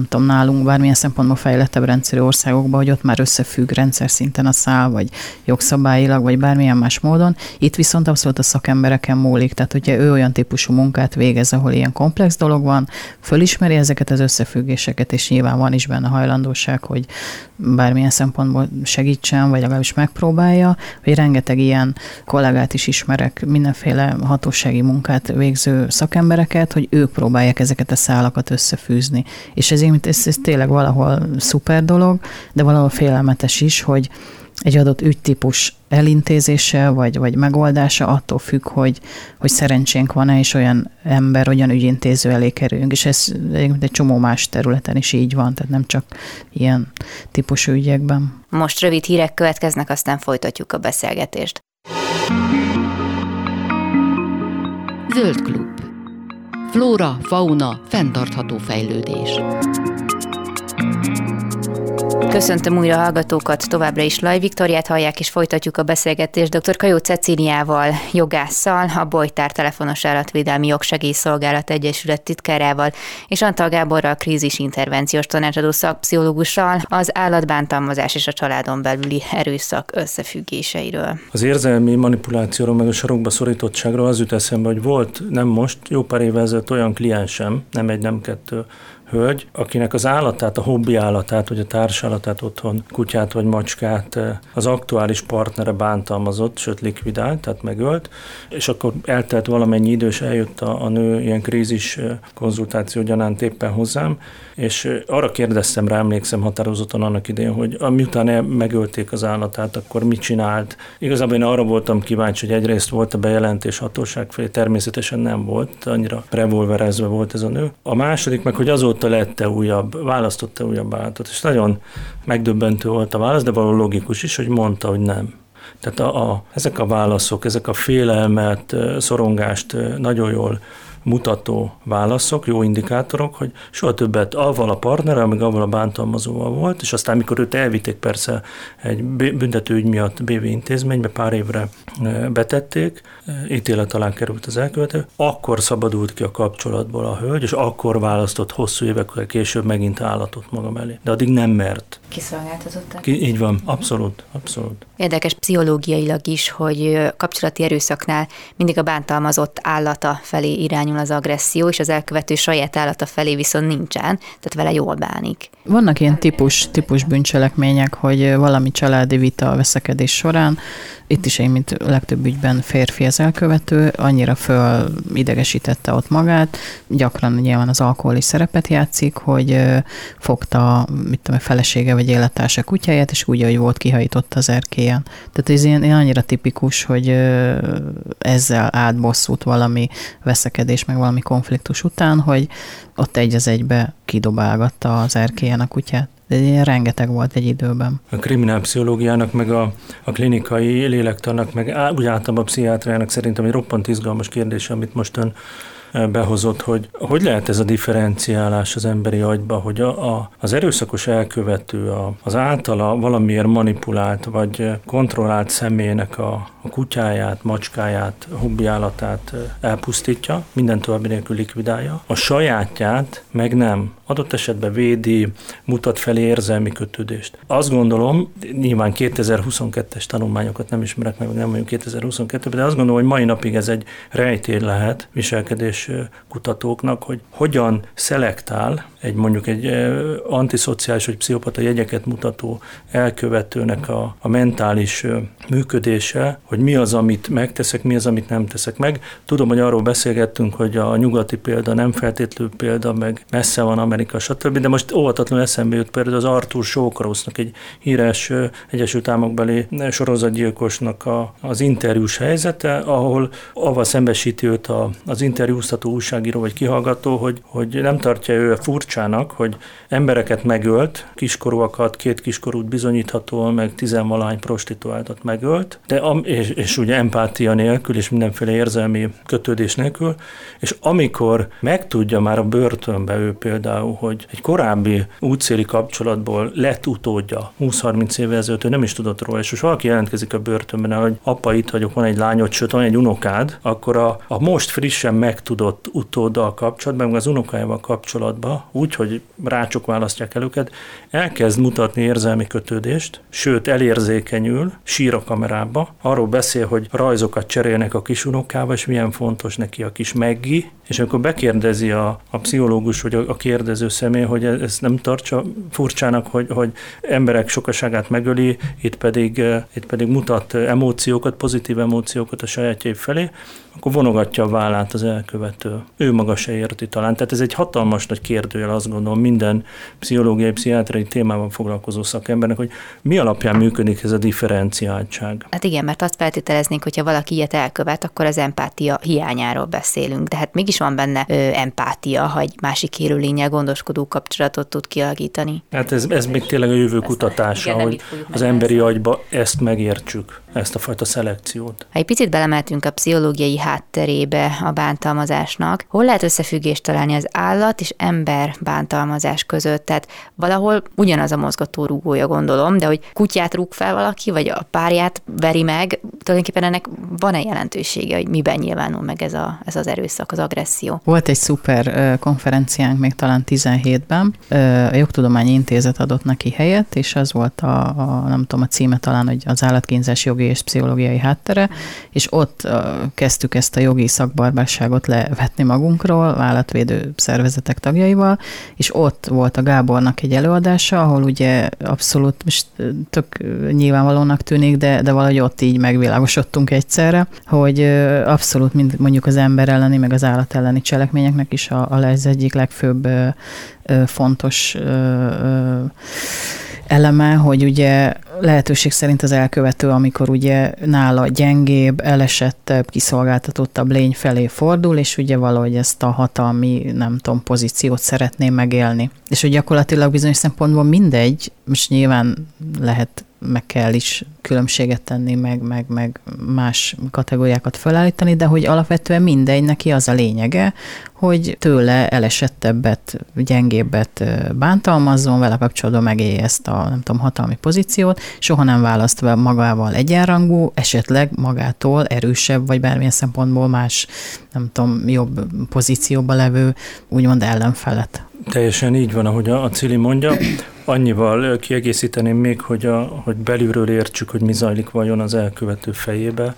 nálunk bármilyen szempontból fejlettebb rendszerű országokban, hogy ott már összefügg rendszer szinten a szál, vagy jogszabályilag, vagy bármilyen más módon. Itt viszont abszolút a szakembereken múlik, tehát ugye ő olyan típusú munkát végez, ahol ilyen komplex dolog van, fölismeri ezeket az összefüggéseket, és nyilván van is benne hajlandóság, hogy bármilyen szempontból segítsen, vagy legalábbis megpróbálja, hogy rengeteg ilyen kollégát is ismerek, mindenféle hatósági munkát végző szakembereket, hogy ők próbálják ezeket a szálakat összefűzni. És ez tényleg valahol szuper dolog, de valahol félelmetes is, hogy egy adott ügytípus elintézése vagy megoldása attól függ, hogy szerencsénk van-e, és olyan ügyintéző elé kerülünk, és ez egy csomó más területen is így van, tehát nem csak ilyen típusú ügyekben. Most rövid hírek következnek, aztán folytatjuk a beszélgetést. Zöld klub. Flóra, fauna, fenntartható fejlődés. Köszöntöm újra a hallgatókat, továbbra is Laj Viktóriát hallják, és folytatjuk a beszélgetést dr. Kajó Cecíliával, jogásszal, a Bojtár Telefonos Állatvédelmi Jogsegészszolgálat Egyesület titkárával, és Antal Gáborral, krízisintervenciós tanácsadó szakpszichológussal az állatbántalmazás és a családon belüli erőszak összefüggéseiről. Az érzelmi manipulációról, meg a sarokba szorítottságról az jut eszembe, hogy volt, nem most, jó pár évvel ezelőtt olyan kliensem, nem egy, nem kettő, hölgy, akinek az állatát, a hobbi állatát, vagy a társállatát otthon, kutyát vagy macskát az aktuális partnere bántalmazott, sőt likvidált, tehát megölt, és akkor eltelt valamennyi idő, és eljött a nő ilyen krízis konzultáció gyanánt éppen hozzám, és arra kérdeztem rá, emlékszem határozottan annak idején, hogy miután megölték az állatát, akkor mit csinált. Igazából én arra voltam kíváncsi, hogy egyrészt volt a bejelentés hatóság felé, természetesen nem volt, annyira revolverezve volt ez a nő. A második meg, hogy azóta választotta újabb állatot, és nagyon megdöbbentő volt a válasz, de való logikus is, hogy mondta, hogy nem. Tehát ezek a válaszok, ezek a félelmet, szorongást nagyon jól mutató válaszok, jó indikátorok, hogy soha többet avval a partnerrel, meg avval a bántalmazóval volt, és aztán, mikor őt elvitték persze egy büntetőügy miatt BV intézménybe, pár évre betették, ítélet alá került az elkövető, akkor szabadult ki a kapcsolatból a hölgy, és akkor választott hosszú évekkel később megint állatot maga mellé. De addig nem mert. Kiszolgáltatottak? Így van, abszolút, abszolút. Érdekes pszichológiailag is, hogy kapcsolati erőszaknál mindig a bántalmazott állata felé irányul az agresszió, és az elkövető saját állata felé viszont nincsen, tehát vele jól bánik. Vannak ilyen típus bűncselekmények, hogy valami családi vita a veszekedés során, itt is én, mint legtöbb ügyben férfi az elkövető, annyira fölidegesítette ott magát, gyakran nyilván az alkohol is szerepet játszik, hogy fogta, felesége vagy élettársa kutyáját, és úgy, ahogy volt, kihajított az erkélyen. Tehát ez ilyen annyira tipikus, hogy ezzel átbosszult valami veszekedés, meg valami konfliktus után, hogy ott egy az egybe kidobálgatta az erkélyen a kutyát. De ilyen rengeteg volt egy időben. A kriminálpszichológiának, meg a klinikai lélektannak, meg úgy általában a pszichiátriának szerintem egy roppant izgalmas kérdés, amit mostan behozott, hogy lehet ez a differenciálás az emberi agyba, hogy az erőszakos elkövető, az általa valamiért manipulált vagy kontrollált személynek a kutyáját, macskáját, hobbiállatát elpusztítja, minden további nélkül likvidálja, a sajátját meg nem. Adott esetben védi, mutat felé érzelmi kötődést. Azt gondolom, nyilván 2022-es tanulmányokat nem ismerek meg, nem vagyunk 2022-ben, de azt gondolom, hogy mai napig ez egy rejtély lehet viselkedés kutatóknak, hogy hogyan szelektál egy antiszociális vagy pszichopata jegyeket mutató elkövetőnek a mentális működése, hogy mi az, amit megteszek, mi az, amit nem teszek meg. Tudom, hogy arról beszélgettünk, hogy a nyugati példa nem feltétlenül példa, meg messze van Amerika, stb., de most óvatatlanul eszembe jut például az Arthur Shawcrossnak, egy híres Egyesült Államokbeli sorozatgyilkosnak az interjús helyzete, ahol szembesíti őt az interjú tájékoztató újságíró vagy kihallgató, hogy nem tartja ő furcsának, hogy embereket megölt, kiskorúakat, 2 kiskorút bizonyíthatóan, meg 10-valahány prostituáltat megölt, de és ugye empátia nélkül, és mindenféle érzelmi kötődés nélkül, és amikor megtudja már a börtönbe ő például, hogy egy korábbi útszéli kapcsolatból lett utódja, 20-30 éve ezelőtt, ő nem is tudott róla, és valaki jelentkezik a börtönben, hogy apa, itt vagyok, van egy lányod, sőt, van egy unokád, akkor a most frissen megtudott utóddal kapcsolatban, meg az unokájával kapcsolatban, úgyhogy rácsok választják el őket, elkezd mutatni érzelmi kötődést, sőt, elérzékenyül, sír a kamerába, arról beszél, hogy rajzokat cserélnek a kisunokába, és milyen fontos neki a kis Meggi, és amikor bekérdezi a pszichológus, vagy a kérdező személy, hogy ezt nem tartsa furcsának, hogy emberek sokaságát megöli, itt pedig mutat emóciókat, pozitív emóciókat a sajátjai felé, akkor vonogatja a vállát az elkövető. Ő maga se érti talán. Tehát ez egy hatalmas nagy kérdőjel, azt gondolom, minden pszichológiai, pszichiátriai témában foglalkozó szakembernek, hogy mi alapján működik ez a differenciáltság. Hát igen, mert azt feltételeznénk, hogyha valaki ilyet elkövet, akkor az empátia hiányáról beszélünk. De hát mégis van benne empátia, ha egy másik élőlénnyel gondoskodó kapcsolatot tud kialakítani. Hát ez még tényleg a jövő kutatása, igen, hogy az emberi agyba ezt megértsük, ezt a fajta szelekciót. Ha egy picit belemeltünk a pszichológiai hátterébe a bántalmazásnak, hol lehet összefüggést találni az állat és ember bántalmazás között? Tehát valahol ugyanaz a mozgatórugója, gondolom, de hogy kutyát rúg fel valaki, vagy a párját veri meg, tulajdonképpen ennek van-e jelentősége, hogy miben nyilvánul meg ez az erőszak, az agresszió? Volt egy szuper konferenciánk még talán 17-ben, a Jogtudományi Intézet adott neki helyet, és az volt a címe talán, hogy az állatkínzás jogi és pszichológiai háttere, és ott kezdtük ezt a jogi szakbarbárságot levetni magunkról, állatvédő szervezetek tagjaival, és ott volt a Gábornak egy előadása, ahol ugye abszolút tök nyilvánvalónak tűnik, de valahogy ott így megvilágosodtunk egyszerre, hogy abszolút mind mondjuk az ember elleni, meg az állat elleni cselekményeknek is az egyik legfőbb fontos eleme, hogy ugye lehetőség szerint az elkövető, amikor ugye nála gyengébb, elesettebb, kiszolgáltatottabb lény felé fordul, és ugye valahogy ezt a hatalmi, pozíciót szeretné megélni. És hogy gyakorlatilag bizonyos szempontból mindegy, most nyilván lehet, meg kell is különbséget tenni, meg más kategóriákat felállítani, de hogy alapvetően mindegy, neki az a lényege, hogy tőle elesettebbet, gyengébbet bántalmazzon, vele kapcsolatban megélje ezt a hatalmi pozíciót, soha nem választva magával egyenrangú, esetleg magától erősebb, vagy bármilyen szempontból más, jobb pozícióba levő, úgymond ellenfelet. Teljesen így van, ahogy a Cili mondja. Annyival kiegészíteném még, hogy belülről értsük, hogy mi zajlik vajon az elkövető fejébe.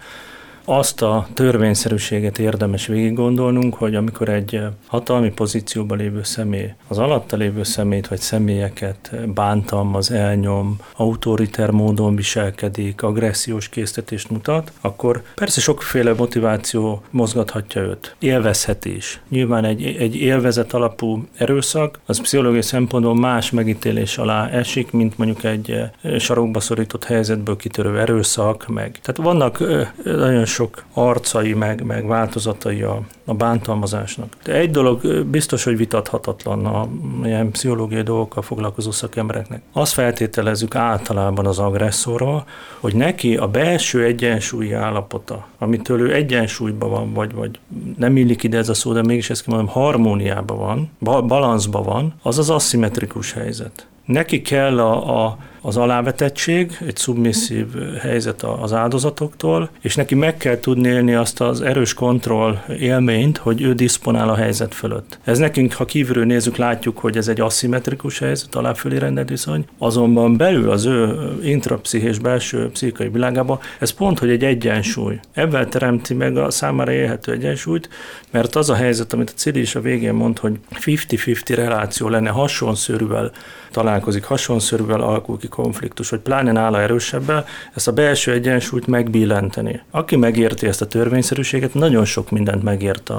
Azt a törvényszerűséget érdemes végig gondolnunk, hogy amikor egy hatalmi pozícióban lévő személy az alatta lévő személyt vagy személyeket bántalmaz, elnyom, autoriter módon viselkedik, agressziós késztetést mutat, akkor persze sokféle motiváció mozgathatja őt. Élvezheti is. Nyilván egy élvezet alapú erőszak az pszichológiai szempontból más megítélés alá esik, mint mondjuk egy sarokba szorított helyzetből kitörő erőszak meg. Tehát vannak nagyon sok arcai, meg változatai a bántalmazásnak. De egy dolog biztos, hogy vitathatatlan a ilyen pszichológiai dolgokkal foglalkozó szakembereknek. Azt feltételezzük általában az agresszorról, hogy neki a belső egyensúlyi állapota, amitől ő egyensúlyban van, vagy nem illik ide ez a szó, de mégis ezt kimondom, harmóniában van, balanszban van, az az aszimmetrikus helyzet. Neki kell az alávetettség, egy szubmisszív helyzet az áldozatoktól, és neki meg kell tudni élni azt az erős kontroll élményt, hogy ő diszponál a helyzet fölött. Ez nekünk, ha kívülről nézzük, látjuk, hogy ez egy aszimmetrikus helyzet, alá-fölé rendelt viszony, azonban belül az ő intrapszichés belső pszichikai világában ez pont, hogy egy egyensúly. Ebben teremti meg a számára élhető egyensúlyt, mert az a helyzet, amit a Cili is a végén mond, hogy 50-50 reláció lenne, hasonszőrűvel találkozik, hasonszörűvel alakul ki konfliktus, vagy pláne nála erősebbel, ezt a belső egyensúlyt megbillenteni. Aki megérti ezt a törvényszerűséget, nagyon sok mindent megért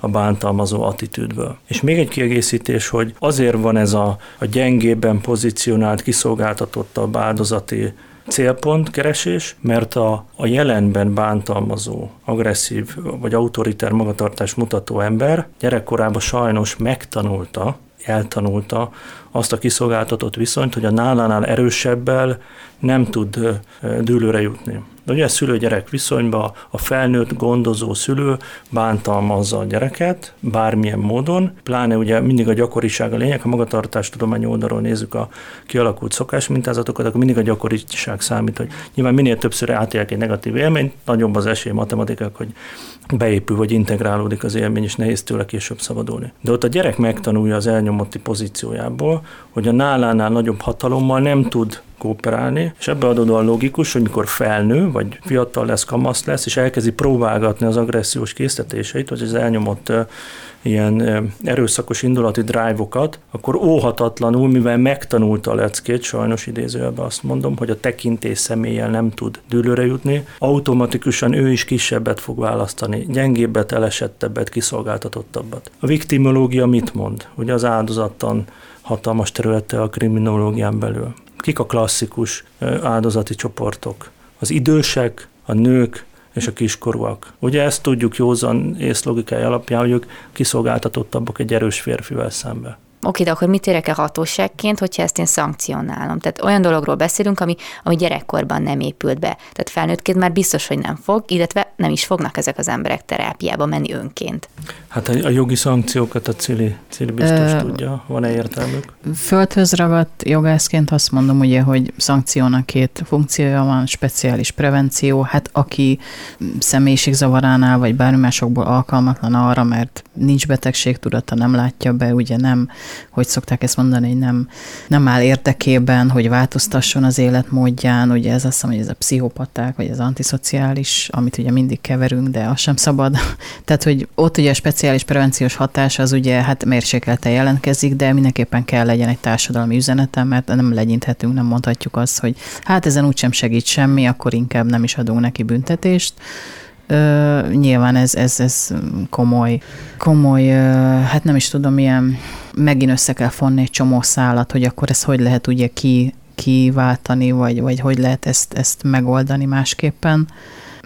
a bántalmazó attitűdből. És még egy kiegészítés, hogy azért van ez a gyengébben pozícionált, kiszolgáltatottabb áldozati célpontkeresés, mert a jelenben bántalmazó, agresszív vagy autoriter magatartás mutató ember gyerekkorában sajnos eltanulta azt a kiszolgáltatott viszonyt, hogy a nálánál erősebbel nem tud dűlőre jutni. De ugye szülő-gyerek viszonyban a felnőtt gondozó szülő bántalmazza a gyereket bármilyen módon, pláne ugye mindig a gyakoriság a lényeg, ha magatartástudomány oldalról nézzük a kialakult szokásmintázatokat, akkor mindig a gyakoriság számít, hogy nyilván minél többször átélek egy negatív élményt, nagyobb az esély matematikák, hogy beépül vagy integrálódik az élmény, és nehéz tőle később szabadulni. De ott a gyerek megtanulja az elnyomotti pozíciójából, hogy a nálánál nagyobb hatalommal nem tud kooperálni, és ebből adódóan logikus, hogy mikor felnő, vagy fiatal lesz, kamasz lesz, és elkezdi próbálgatni az agressziós késztetéseit, vagy az elnyomott ilyen erőszakos indulati drive-okat, akkor óhatatlanul, mivel megtanulta a leckét, sajnos idézőjelben azt mondom, hogy a tekintés személlyel nem tud dűlőre jutni, automatikusan ő is kisebbet fog választani, gyengébbet, elesettebbet, kiszolgáltatottabbat. A viktimológia mit mond? Ugye az áldozattan hatalmas területe a kriminológián belül. Kik a klasszikus áldozati csoportok? Az idősek, a nők és a kiskorúak. Ugye ezt tudjuk józan ész logikája alapján, hogy ők kiszolgáltatottabbak egy erős férfivel szemben. Oké, de akkor mit érek el hatóságként, hogyha ezt én szankcionálom? Tehát olyan dologról beszélünk, ami gyerekkorban nem épült be. Tehát felnőttként már biztos, hogy nem fog, illetve nem is fognak ezek az emberek terápiába menni önként. Hát a jogi szankciókat a Cili biztos tudja. Van-e értelmük? Földhöz ragadt jogászként azt mondom, ugye, hogy szankciónak két funkciója van, speciális prevenció. Hát aki személyiségzavaránál vagy bármi másokból alkalmatlan arra, mert nincs betegségtudata, nem látja be, ugye nem, hogy szokták ezt mondani, hogy nem áll érdekében, hogy változtasson az életmódján, ugye ez azt hiszem, hogy ez a pszichopaták, vagy az antiszociális, amit ugye mindig keverünk, de az sem szabad. Tehát, hogy ott ugye a speciális prevenciós hatás az ugye hát mérsékelten jelentkezik, de mindenképpen kell legyen egy társadalmi üzenete, mert nem legyinthetünk, nem mondhatjuk azt, hogy hát ezen úgysem segít semmi, akkor inkább nem is adunk neki büntetést. Nyilván ez komoly, hát nem is tudom, ilyen megint össze kell fonni egy csomó szálat, hogy akkor ezt hogy lehet ugye kiváltani, vagy hogy lehet ezt megoldani másképpen.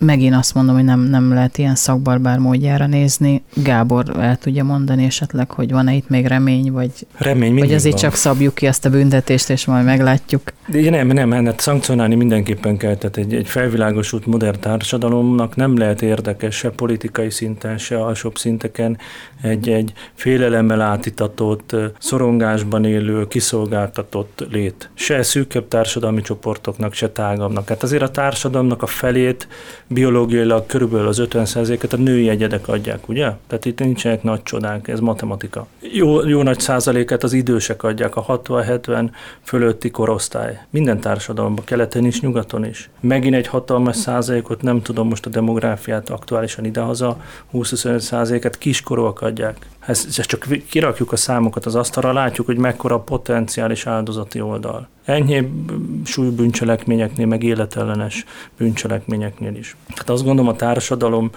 Megint azt mondom, hogy nem lehet ilyen szakbarbár módjára nézni. Gábor el tudja mondani esetleg, hogy van-e itt még remény, vagy azért csak szabjuk ki ezt a büntetést, és majd meglátjuk. De nem, hát szankcionálni mindenképpen kell, tehát egy felvilágosult modern társadalomnak nem lehet érdekes se politikai szinten, se alsóbb szinteken egy félelemmel átítatott, szorongásban élő, kiszolgáltatott lét. Se szűkebb társadalmi csoportoknak, se tágabbnak. Hát azért a társadalomnak a felét biológiailag körülbelül az 50%-et a női egyedek adják, ugye? Tehát itt nincsenek nagy csodák, ez matematika. Jó nagy százalékát az idősek adják, a 60-70 fölötti korosztály. Minden társadalomban, keleten is, nyugaton is. Megint egy hatalmas százalékot, nem tudom most a demográfiát aktuálisan idehaza, 20-25%-et kiskorúak adják. Ezt csak kirakjuk a számokat az asztalra, látjuk, hogy mekkora a potenciális áldozati oldal. Enyhébb súlybűncselekményeknél, meg életellenes bűncselekményeknél is. Hát azt gondolom, a társadalomban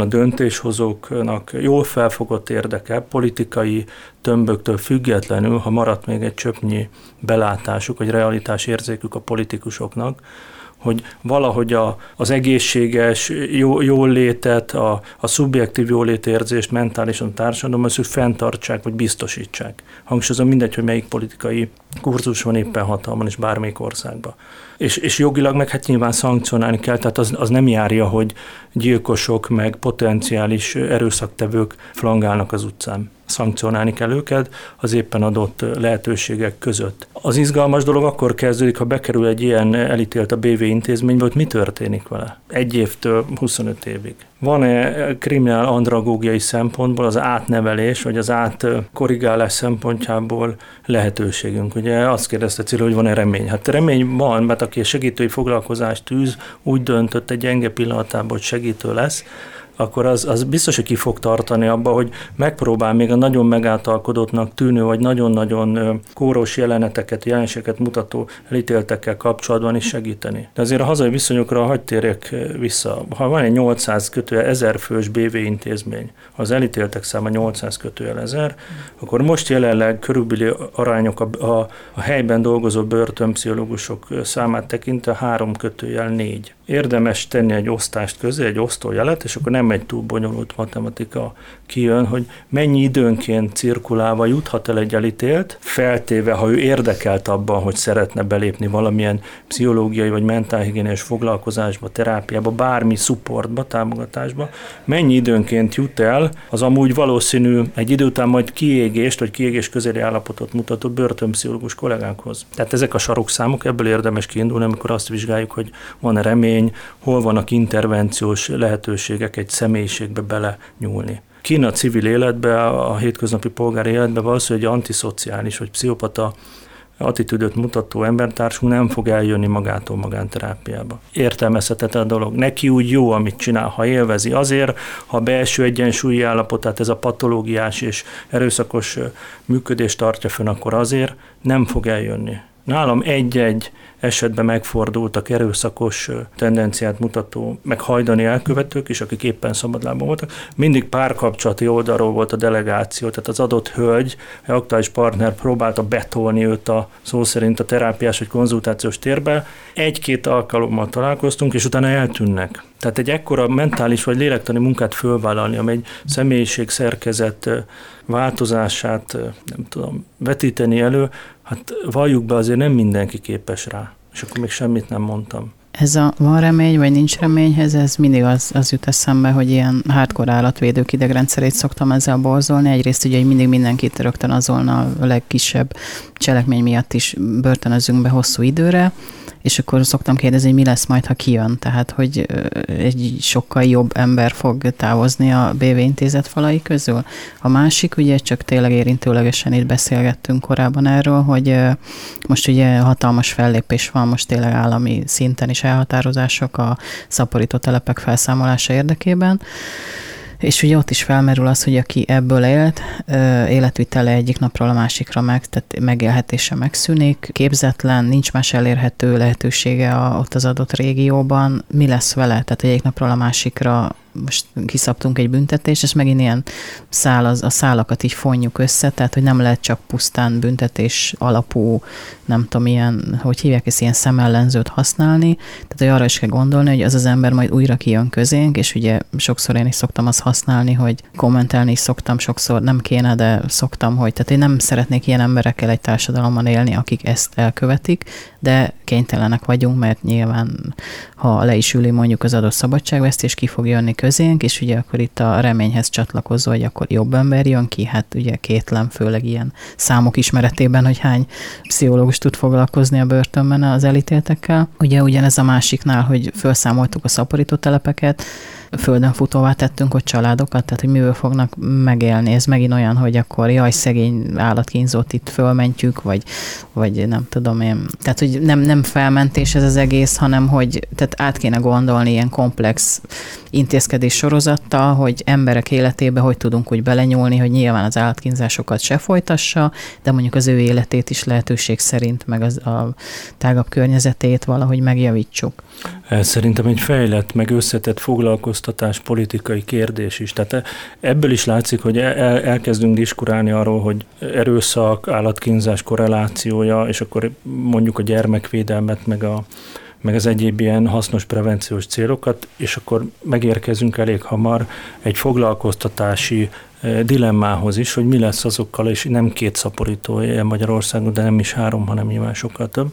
a döntéshozóknak jól felfogott érdeke, politikai tömböktől függetlenül, ha maradt még egy csöpnyi belátásuk, vagy realitás érzékük a politikusoknak, hogy valahogy az egészséges jólétet, a szubjektív jólétérzést mentálisan társadalomban, hogy fenntartsák, vagy biztosítsák. Hangsúlyozom, mindegy, hogy melyik politikai kurzus van éppen hatalmon, és bármelyik országban. És jogilag meg hát nyilván szankcionálni kell, tehát az nem járja, hogy gyilkosok meg potenciális erőszaktevők flangálnak az utcán. Szankcionálni kell őket az éppen adott lehetőségek között. Az izgalmas dolog akkor kezdődik, ha bekerül egy ilyen elítélt a BV intézménybe, hogy mi történik vele? 1 évtől 25 évig. Van-e kriminál andragógiai szempontból az átnevelés, vagy az átkorrigálás szempontjából lehetőségünk? Ugye azt kérdezte Cilla, hogy van-e remény? Hát remény van, mert aki a segítői foglalkozást tűz, úgy döntött egy gyenge pillanatában, hogy segítő lesz, akkor az biztos, hogy ki fog tartani abba, hogy megpróbál még a nagyon megáltalkodottnak tűnő, vagy nagyon-nagyon kóros jelenségeket mutató elítéltekkel kapcsolatban is segíteni. De azért a hazai viszonyokra hadd térjek vissza. Ha van egy 800-1000 fős BV intézmény, ha az elítéltek száma 800-1000, akkor most jelenleg körülbelül arányok a helyben dolgozó börtönpszichológusok számát tekintve 3-4. Érdemes tenni egy osztást közé, egy osztójelet, és akkor nem egy túl bonyolult matematika kijön, hogy mennyi időnként cirkulálva juthat el egy elítélt, feltéve, ha ő érdekelt abban, hogy szeretne belépni valamilyen pszichológiai vagy mentálhigiénés foglalkozásba, terápiába, bármi supportba, támogatásba, mennyi időnként jut el az amúgy valószínű egy idő után majd kiégést vagy kiégés közeli állapotot mutató börtönpszichológus kollégánkhoz. Tehát ezek a sarokszámok, ebből érdemes kiindulni, amikor azt vizsgáljuk, hogy van-e remény, hol vannak intervenciós lehetőségek egy személyiségbe bele nyúlni. Kint a civil életbe, a hétköznapi polgári életbe valószínűleg egy antiszociális vagy pszichopata attitűdöt mutató embertársunk nem fog eljönni magától magánterápiába. Értelmezhetetlen a dolog. Neki úgy jó, amit csinál, ha élvezi. Azért, ha belső egyensúlyi állapotát, ez a patológiás és erőszakos működést tartja fönn, akkor azért nem fog eljönni. Nálam egy-egy esetben megfordultak erőszakos tendenciát mutató, meg hajdani elkövetők is, akik éppen szabadlábon voltak. Mindig párkapcsolati oldalról volt a delegáció, tehát az adott hölgy, a aktuális partner próbálta betolni őt a szó szerint a terápiás vagy konzultációs térbe. 1-2 alkalommal találkoztunk, és utána eltűnnek. Tehát egy ekkora mentális vagy lélektani munkát fölvállalni, amely egy személyiség szerkezet változását, nem tudom, vetíteni elő, hát valljuk be, azért nem mindenki képes rá, és akkor még semmit nem mondtam. Ez a van remény, vagy nincs reményhez, ez mindig az jut eszembe, hogy ilyen hardcore állatvédők idegrendszerét szoktam ezzel borzolni. Egyrészt ugye, hogy mindig mindenkit rögtön azonnal a legkisebb cselekmény miatt is börtönözünk be hosszú időre, és akkor szoktam kérdezni, hogy mi lesz majd, ha kijön. Tehát, hogy egy sokkal jobb ember fog távozni a BV intézet falai közül. A másik, ugye csak tényleg érintőlegesen itt beszélgettünk korábban erről, hogy most ugye hatalmas fellépés van, most tényleg állami szinten is elhatározások a szaporító telepek felszámolása érdekében. És ugye ott is felmerül az, hogy aki ebből élt, életvitele egyik napról a másikra tehát megélhetése megszűnik, képzetlen, nincs más elérhető lehetősége ott az adott régióban. Mi lesz vele? Tehát egyik napról a másikra most kiszabtunk egy büntetést, és megint ilyen a szálakat így fonjuk össze, tehát hogy nem lehet csak pusztán büntetés alapú, nem tudom, ilyen, hogy hívják ezt, ilyen szemellenzőt használni, tehát hogy arra is kell gondolni, hogy az ember majd újra kijön közénk, és ugye sokszor én is szoktam azt használni, hogy kommentelni is szoktam, sokszor nem kéne, de szoktam, hogy tehát én nem szeretnék ilyen emberekkel egy társadalomban élni, akik ezt elkövetik, de kénytelenek vagyunk, mert nyilván, ha le is üli mondjuk az adott szabadságvesztés, ki fog jönni közénk, és ugye akkor itt a reményhez csatlakozó, hogy akkor jobb ember jön ki, hát ugye kétlem, főleg ilyen számok ismeretében, hogy hány pszichológus tud foglalkozni a börtönben az elítéltekkel. Ugye ugyanez a másiknál, hogy felszámoltuk a szaporító telepeket, földön futóvá tettünk ott családokat, tehát hogy miből fognak megélni. Ez megint olyan, hogy akkor jaj, szegény állatkínzót itt fölmentjük, vagy nem tudom én. Tehát, hogy nem felmentés ez az egész, hanem hogy tehát át kéne gondolni ilyen komplex intézkedés sorozattal, hogy emberek életébe hogy tudunk úgy belenyúlni, hogy nyilván az állatkínzásokat se folytassa, de mondjuk az ő életét is lehetőség szerint, meg a tágabb környezetét valahogy megjavítsuk. Szerintem egy fejlett, meg összetett foglalkoztatás politikai kérdés is. Tehát ebből is látszik, hogy elkezdünk diskurálni arról, hogy erőszak, állatkínzás korrelációja, és akkor mondjuk a gyermekvédelmet, meg az egyéb ilyen hasznos prevenciós célokat, és akkor megérkezünk elég hamar egy foglalkoztatási dilemmához is, hogy mi lesz azokkal, és nem 2 szaporító ilyen Magyarországon, de nem is 3, hanem nyilván sokkal több,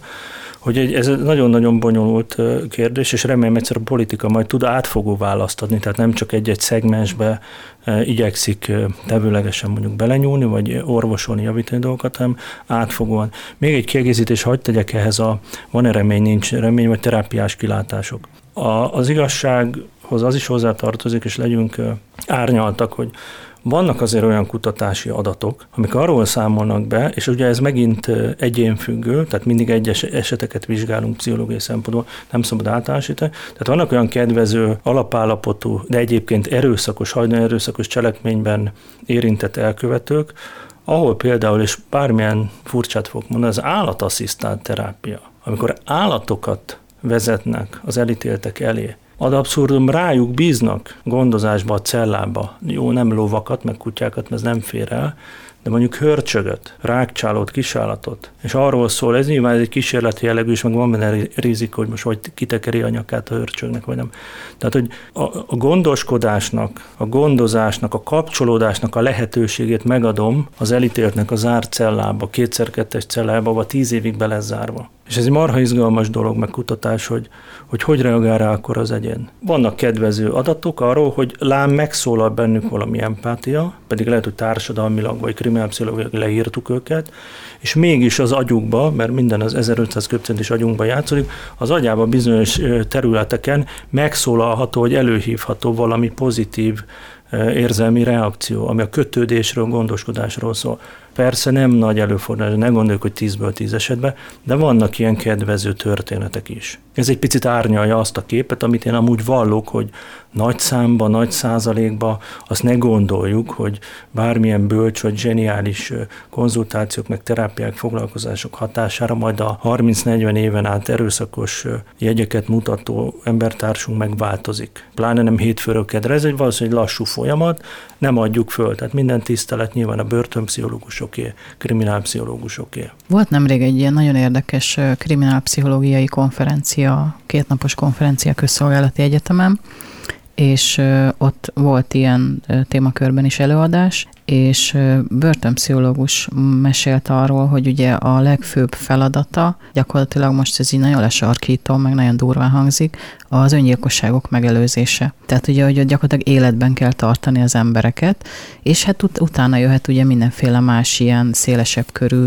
hogy ez nagyon-nagyon bonyolult kérdés, és remélem egyszer a politika majd tud átfogó választ adni, tehát nem csak egy-egy szegmensbe igyekszik tevőlegesen mondjuk belenyúlni, vagy orvosolni, javítani dolgokat, hanem átfogóan. Még egy kiegészítés, hadd tegyek ehhez van-e remény, nincs remény, vagy terápiás kilátások. Az igazság, kutatáshoz az is hozzátartozik, és legyünk árnyaltak, hogy vannak azért olyan kutatási adatok, amik arról számolnak be, és ugye ez megint egyénfüggő, tehát mindig egyes eseteket vizsgálunk pszichológiai szempontból, nem szabad általánosítani. Tehát vannak olyan kedvező, alapállapotú, de egyébként erőszakos, hajdan erőszakos cselekményben érintett elkövetők, ahol például, és bármilyen furcsát fogok mondani, az állatasszisztált terápia, amikor állatokat vezetnek az elítéltek elé, ad abszurdum, rájuk bíznak gondozásba, a cellába. Jó, nem lovakat, meg kutyákat, mert ez nem fér el, de mondjuk hörcsögöt, rákcsálót, kisállatot. És arról szól, ez nyilván ez egy kísérleti jellegű, és meg van benne rizikó, hogy most hogy kitekeri a nyakát a hörcsögnek, vagy nem. Tehát, hogy a gondoskodásnak, a gondozásnak, a kapcsolódásnak a lehetőségét megadom az elítéltnek a zárt cellába, 2x2-es cellába, vagy 10 évig be lesz zárva. És ez egy marha izgalmas dolog, meg kutatás, hogy reagál rá akkor az egyén. Vannak kedvező adatok arról, hogy lám megszólal bennük valami empátia, pedig lehet, hogy társadalmilag vagy kriminálpszichológiailag leírtuk őket, és mégis az agyukba, mert minden az 1500 köbcentis agyunkba játszódik, az agyában bizonyos területeken megszólalható, hogy előhívható valami pozitív érzelmi reakció, ami a kötődésről, gondoskodásról szól. Persze nem nagy előfordulás, ne gondoljuk, hogy 10-ből 10 esetben, de vannak ilyen kedvező történetek is. Ez egy picit árnyalja azt a képet, amit én amúgy vallok, hogy nagy számba, nagy százalékba azt ne gondoljuk, hogy bármilyen bölcs vagy zseniális konzultációk, meg terápiák, foglalkozások hatására majd a 30-40 éven át erőszakos jegyeket mutató embertársunk megváltozik. Pláne nem hétfőről kedre, ez egy valószínűleg lassú folyamat, nem adjuk föl, tehát minden tisztelet nyilván a börtönpszichológusoké, kriminálpszichológusoké. Volt nemrég egy ilyen nagyon érdekes kriminálpszichológiai konferencia, 2 napos konferencia Közszolgálati Egyetemen, és ott volt ilyen témakörben is előadás, és börtönpszichológus mesélt arról, hogy ugye a legfőbb feladata, gyakorlatilag most ez így nagyon lesarkítom, meg nagyon durván hangzik, az öngyilkosságok megelőzése. Tehát ugye, hogy gyakorlatilag életben kell tartani az embereket, és hát utána jöhet ugye mindenféle más ilyen szélesebb körű,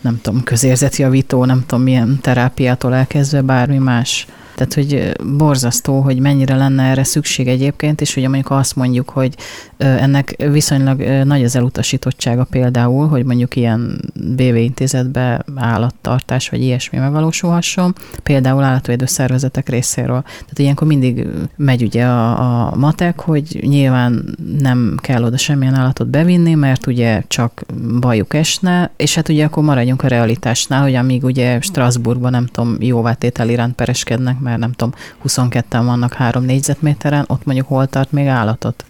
nem tudom, közérzetjavító, nem tudom, milyen terápiától elkezdve bármi más. Tehát, hogy borzasztó, hogy mennyire lenne erre szükség egyébként, és ugye mondjuk azt mondjuk, hogy ennek viszonylag nagy az elutasítottsága például, hogy mondjuk ilyen BV intézetbe állattartás vagy ilyesmi megvalósulhasson, például állatvédő szervezetek részéről. Tehát ilyenkor mindig megy ugye a matek, hogy nyilván nem kell oda semmilyen állatot bevinni, mert ugye csak bajuk esne, és hát ugye akkor maradjunk a realitásnál, hogy amíg ugye Strasbourgban nem tudom, jóvátétel iránt pereskednek, mert nem tudom, 22-en vannak 3 négyzetméteren, ott mondjuk hol tart még állatot.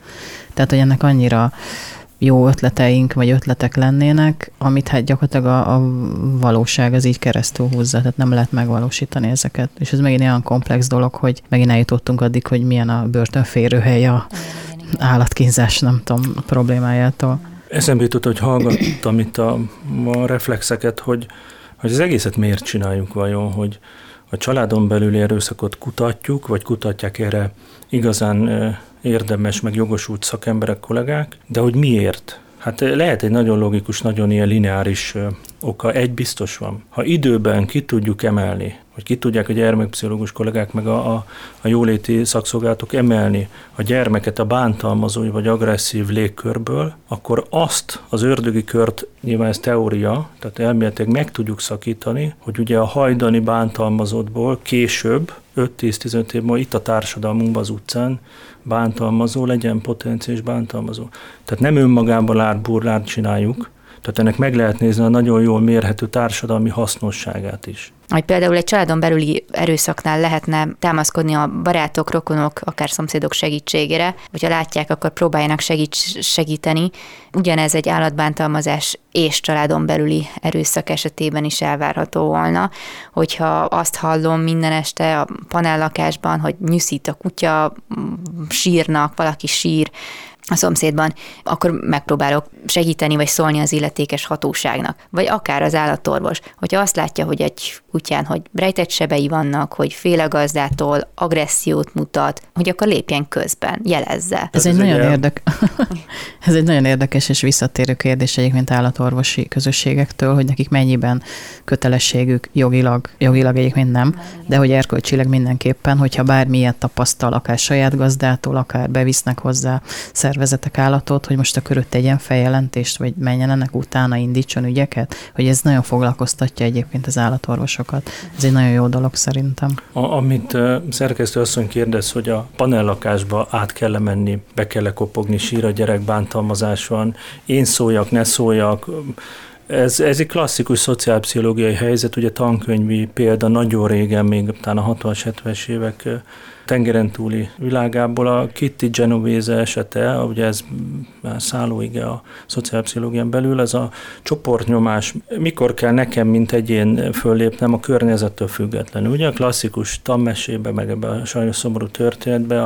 Tehát, hogy ennek annyira jó ötleteink, vagy ötletek lennének, amit hát gyakorlatilag a valóság az így keresztül húzza, tehát nem lehet megvalósítani ezeket. És ez megint olyan komplex dolog, hogy megint eljutottunk addig, hogy milyen a börtönférőhely a állatkínzás, nem tudom, problémájától. Eszembe jutott, hogy hallgattam itt a reflexeket, hogy az egészet miért csináljuk vajon, hogy a családon belüli erőszakot kutatjuk, vagy kutatják erre igazán érdemes, meg jogosult szakemberek, kollégák, de hogy miért? Hát lehet egy nagyon logikus, nagyon ilyen lineáris oka, egy biztos van. Ha időben ki tudjuk emelni, hogy ki tudják a gyermekpszichológus kollégák, meg a jóléti szakszolgálatok emelni a gyermeket a bántalmazói vagy agresszív légkörből, akkor azt az ördögi kört, nyilván ez teória, tehát elméletileg meg tudjuk szakítani, hogy ugye a hajdani bántalmazottból később, 5-10-15 év múlva itt a társadalmunkban az utcán bántalmazó legyen, potenciális bántalmazó. Tehát nem önmagában lárburlát csináljuk, tehát ennek meg lehet nézni a nagyon jól mérhető társadalmi hasznosságát is. Hogy például egy családon belüli erőszaknál lehetne támaszkodni a barátok, rokonok, akár szomszédok segítségére, hogyha látják, akkor próbáljanak segíteni. Ugyanez egy állatbántalmazás és családon belüli erőszak esetében is elvárható volna, hogyha azt hallom minden este a panellakásban, hogy nyűszít a kutya, sírnak, valaki sír a szomszédban, akkor megpróbálok segíteni vagy szólni az illetékes hatóságnak, vagy akár az állatorvos. Hogyha azt látja, hogy egy kutyán, hogy rejtett sebei vannak, hogy fél a gazdától, agressziót mutat, hogy akkor lépjen közben, jelezze. Ez egy nagyon érdekes Ez egy nagyon érdekes és visszatérő kérdés egyébként állatorvosi közösségektől, hogy nekik mennyiben kötelességük jogilag egyébként nem, de hogy erkölcsileg mindenképpen, hogyha bármilyet tapasztal, akár saját gazdától, akár bevisznek hozzá szervezetek állatot, hogy most a körül tegyen feljelentést, vagy menjen ennek utána, indítson ügyeket, hogy ez nagyon foglalkoztatja egyébként az állatorvosokat. Ez egy nagyon jó dolog szerintem. Amit szerkesztő asszony kérdez, hogy a panellakásba át kell menni, be kell kopogni, sír a gyerek, bántalmazás van, én szóljak, ne szóljak. Ez egy klasszikus szociálpszichológiai helyzet, ugye tankönyvi példa nagyon régen, még utána a 60-70-es évek tengeren túli világából a Kitty Genovese esete, ugye ez szállóige a szociálpszichológián belül, ez a csoportnyomás, mikor kell nekem, mint egyén föllépnem a környezettől függetlenül. Ugye a klasszikus tanmesében, meg ebben a sajnos szomorú történetben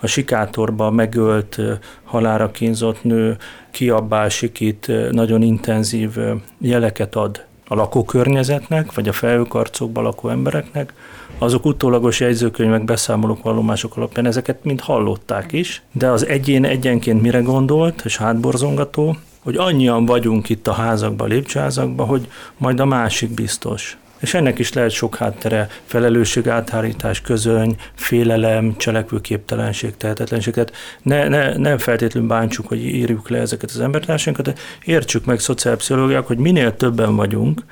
a sikátorban megölt, halálra kínzott nő kiabál, sikít, nagyon intenzív jeleket ad a lakókörnyezetnek, vagy a felhőkarcokban lakó embereknek. Azok utólagos jegyzőkönyvek, beszámolók, vallomások alapján ezeket mind hallották is, de az egyén egyenként mire gondolt, és hátborzongató, hogy annyian vagyunk itt a házakban, lépcsőházakban, hogy majd a másik biztos. És ennek is lehet sok háttere, felelősség, áthárítás, közöny, félelem, cselekvőképtelenség, tehetetlenség. Tehát nem feltétlenül bántsuk, hogy írjuk le ezeket az embertársainkat, de értsük meg szociálpszichológiák, hogy minél többen vagyunk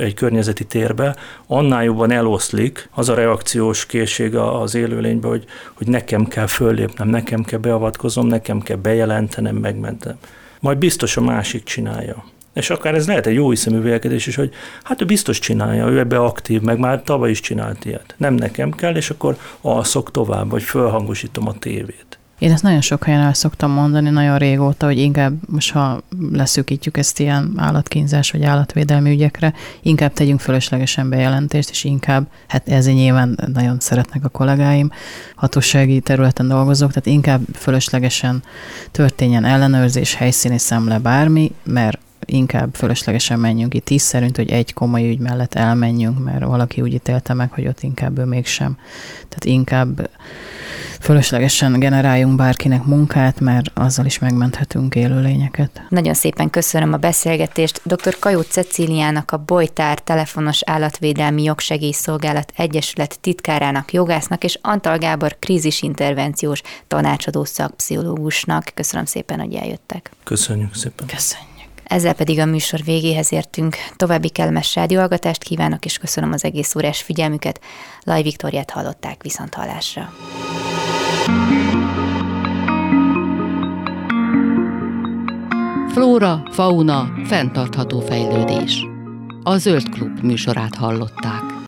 egy környezeti térbe, annál jobban eloszlik az a reakciós készség az élőlénybe, hogy nekem kell föllépnem, nekem kell beavatkoznom, nekem kell bejelentenem, megmentem. Majd biztos a másik csinálja. És akár ez lehet egy jó hiszemű vélkedés is, hogy hát ő biztos csinálja, ő ebbe aktív, meg már tavaly is csinált ilyet. Nem nekem kell, és akkor alszok tovább, vagy fölhangosítom a tévét. Én ezt nagyon sok helyen el szoktam mondani, nagyon régóta, hogy inkább most, ha leszűkítjük ezt ilyen állatkínzás vagy állatvédelmi ügyekre, inkább tegyünk fölöslegesen bejelentést, és inkább, hát ezért nyilván nagyon szeretnek a kollégáim, hatósági területen dolgozók, tehát inkább fölöslegesen történjen ellenőrzés, helyszíni szemle bármi, mert inkább fölöslegesen menjünk itt is szerint, hogy egy komoly ügy mellett elmenjünk, mert valaki úgy ítélte meg, hogy ott inkább ő mégsem. Tehát inkább fölöslegesen generáljunk bárkinek munkát, mert azzal is megmenthetünk élőlényeket. Nagyon szépen köszönöm a beszélgetést dr. Kajó Cecíliának, a Bojtár Telefonos Állatvédelmi Jogsegészszolgálat Egyesület titkárának, jogásznak, és Antal Gábor krízisintervenciós tanácsadó szakpszichológusnak. Köszönöm szépen, hogy eljöttek. Köszönjük szépen. Köszönjük. Ezzel pedig a műsor végéhez értünk. További kellemes rádióhallgatást kívánok, és köszönöm az egész órás figyelmüket. Laj Viktóriát hallották, viszonthallásra. Flóra, fauna, fenntartható fejlődés. A Zöld klub műsorát hallották.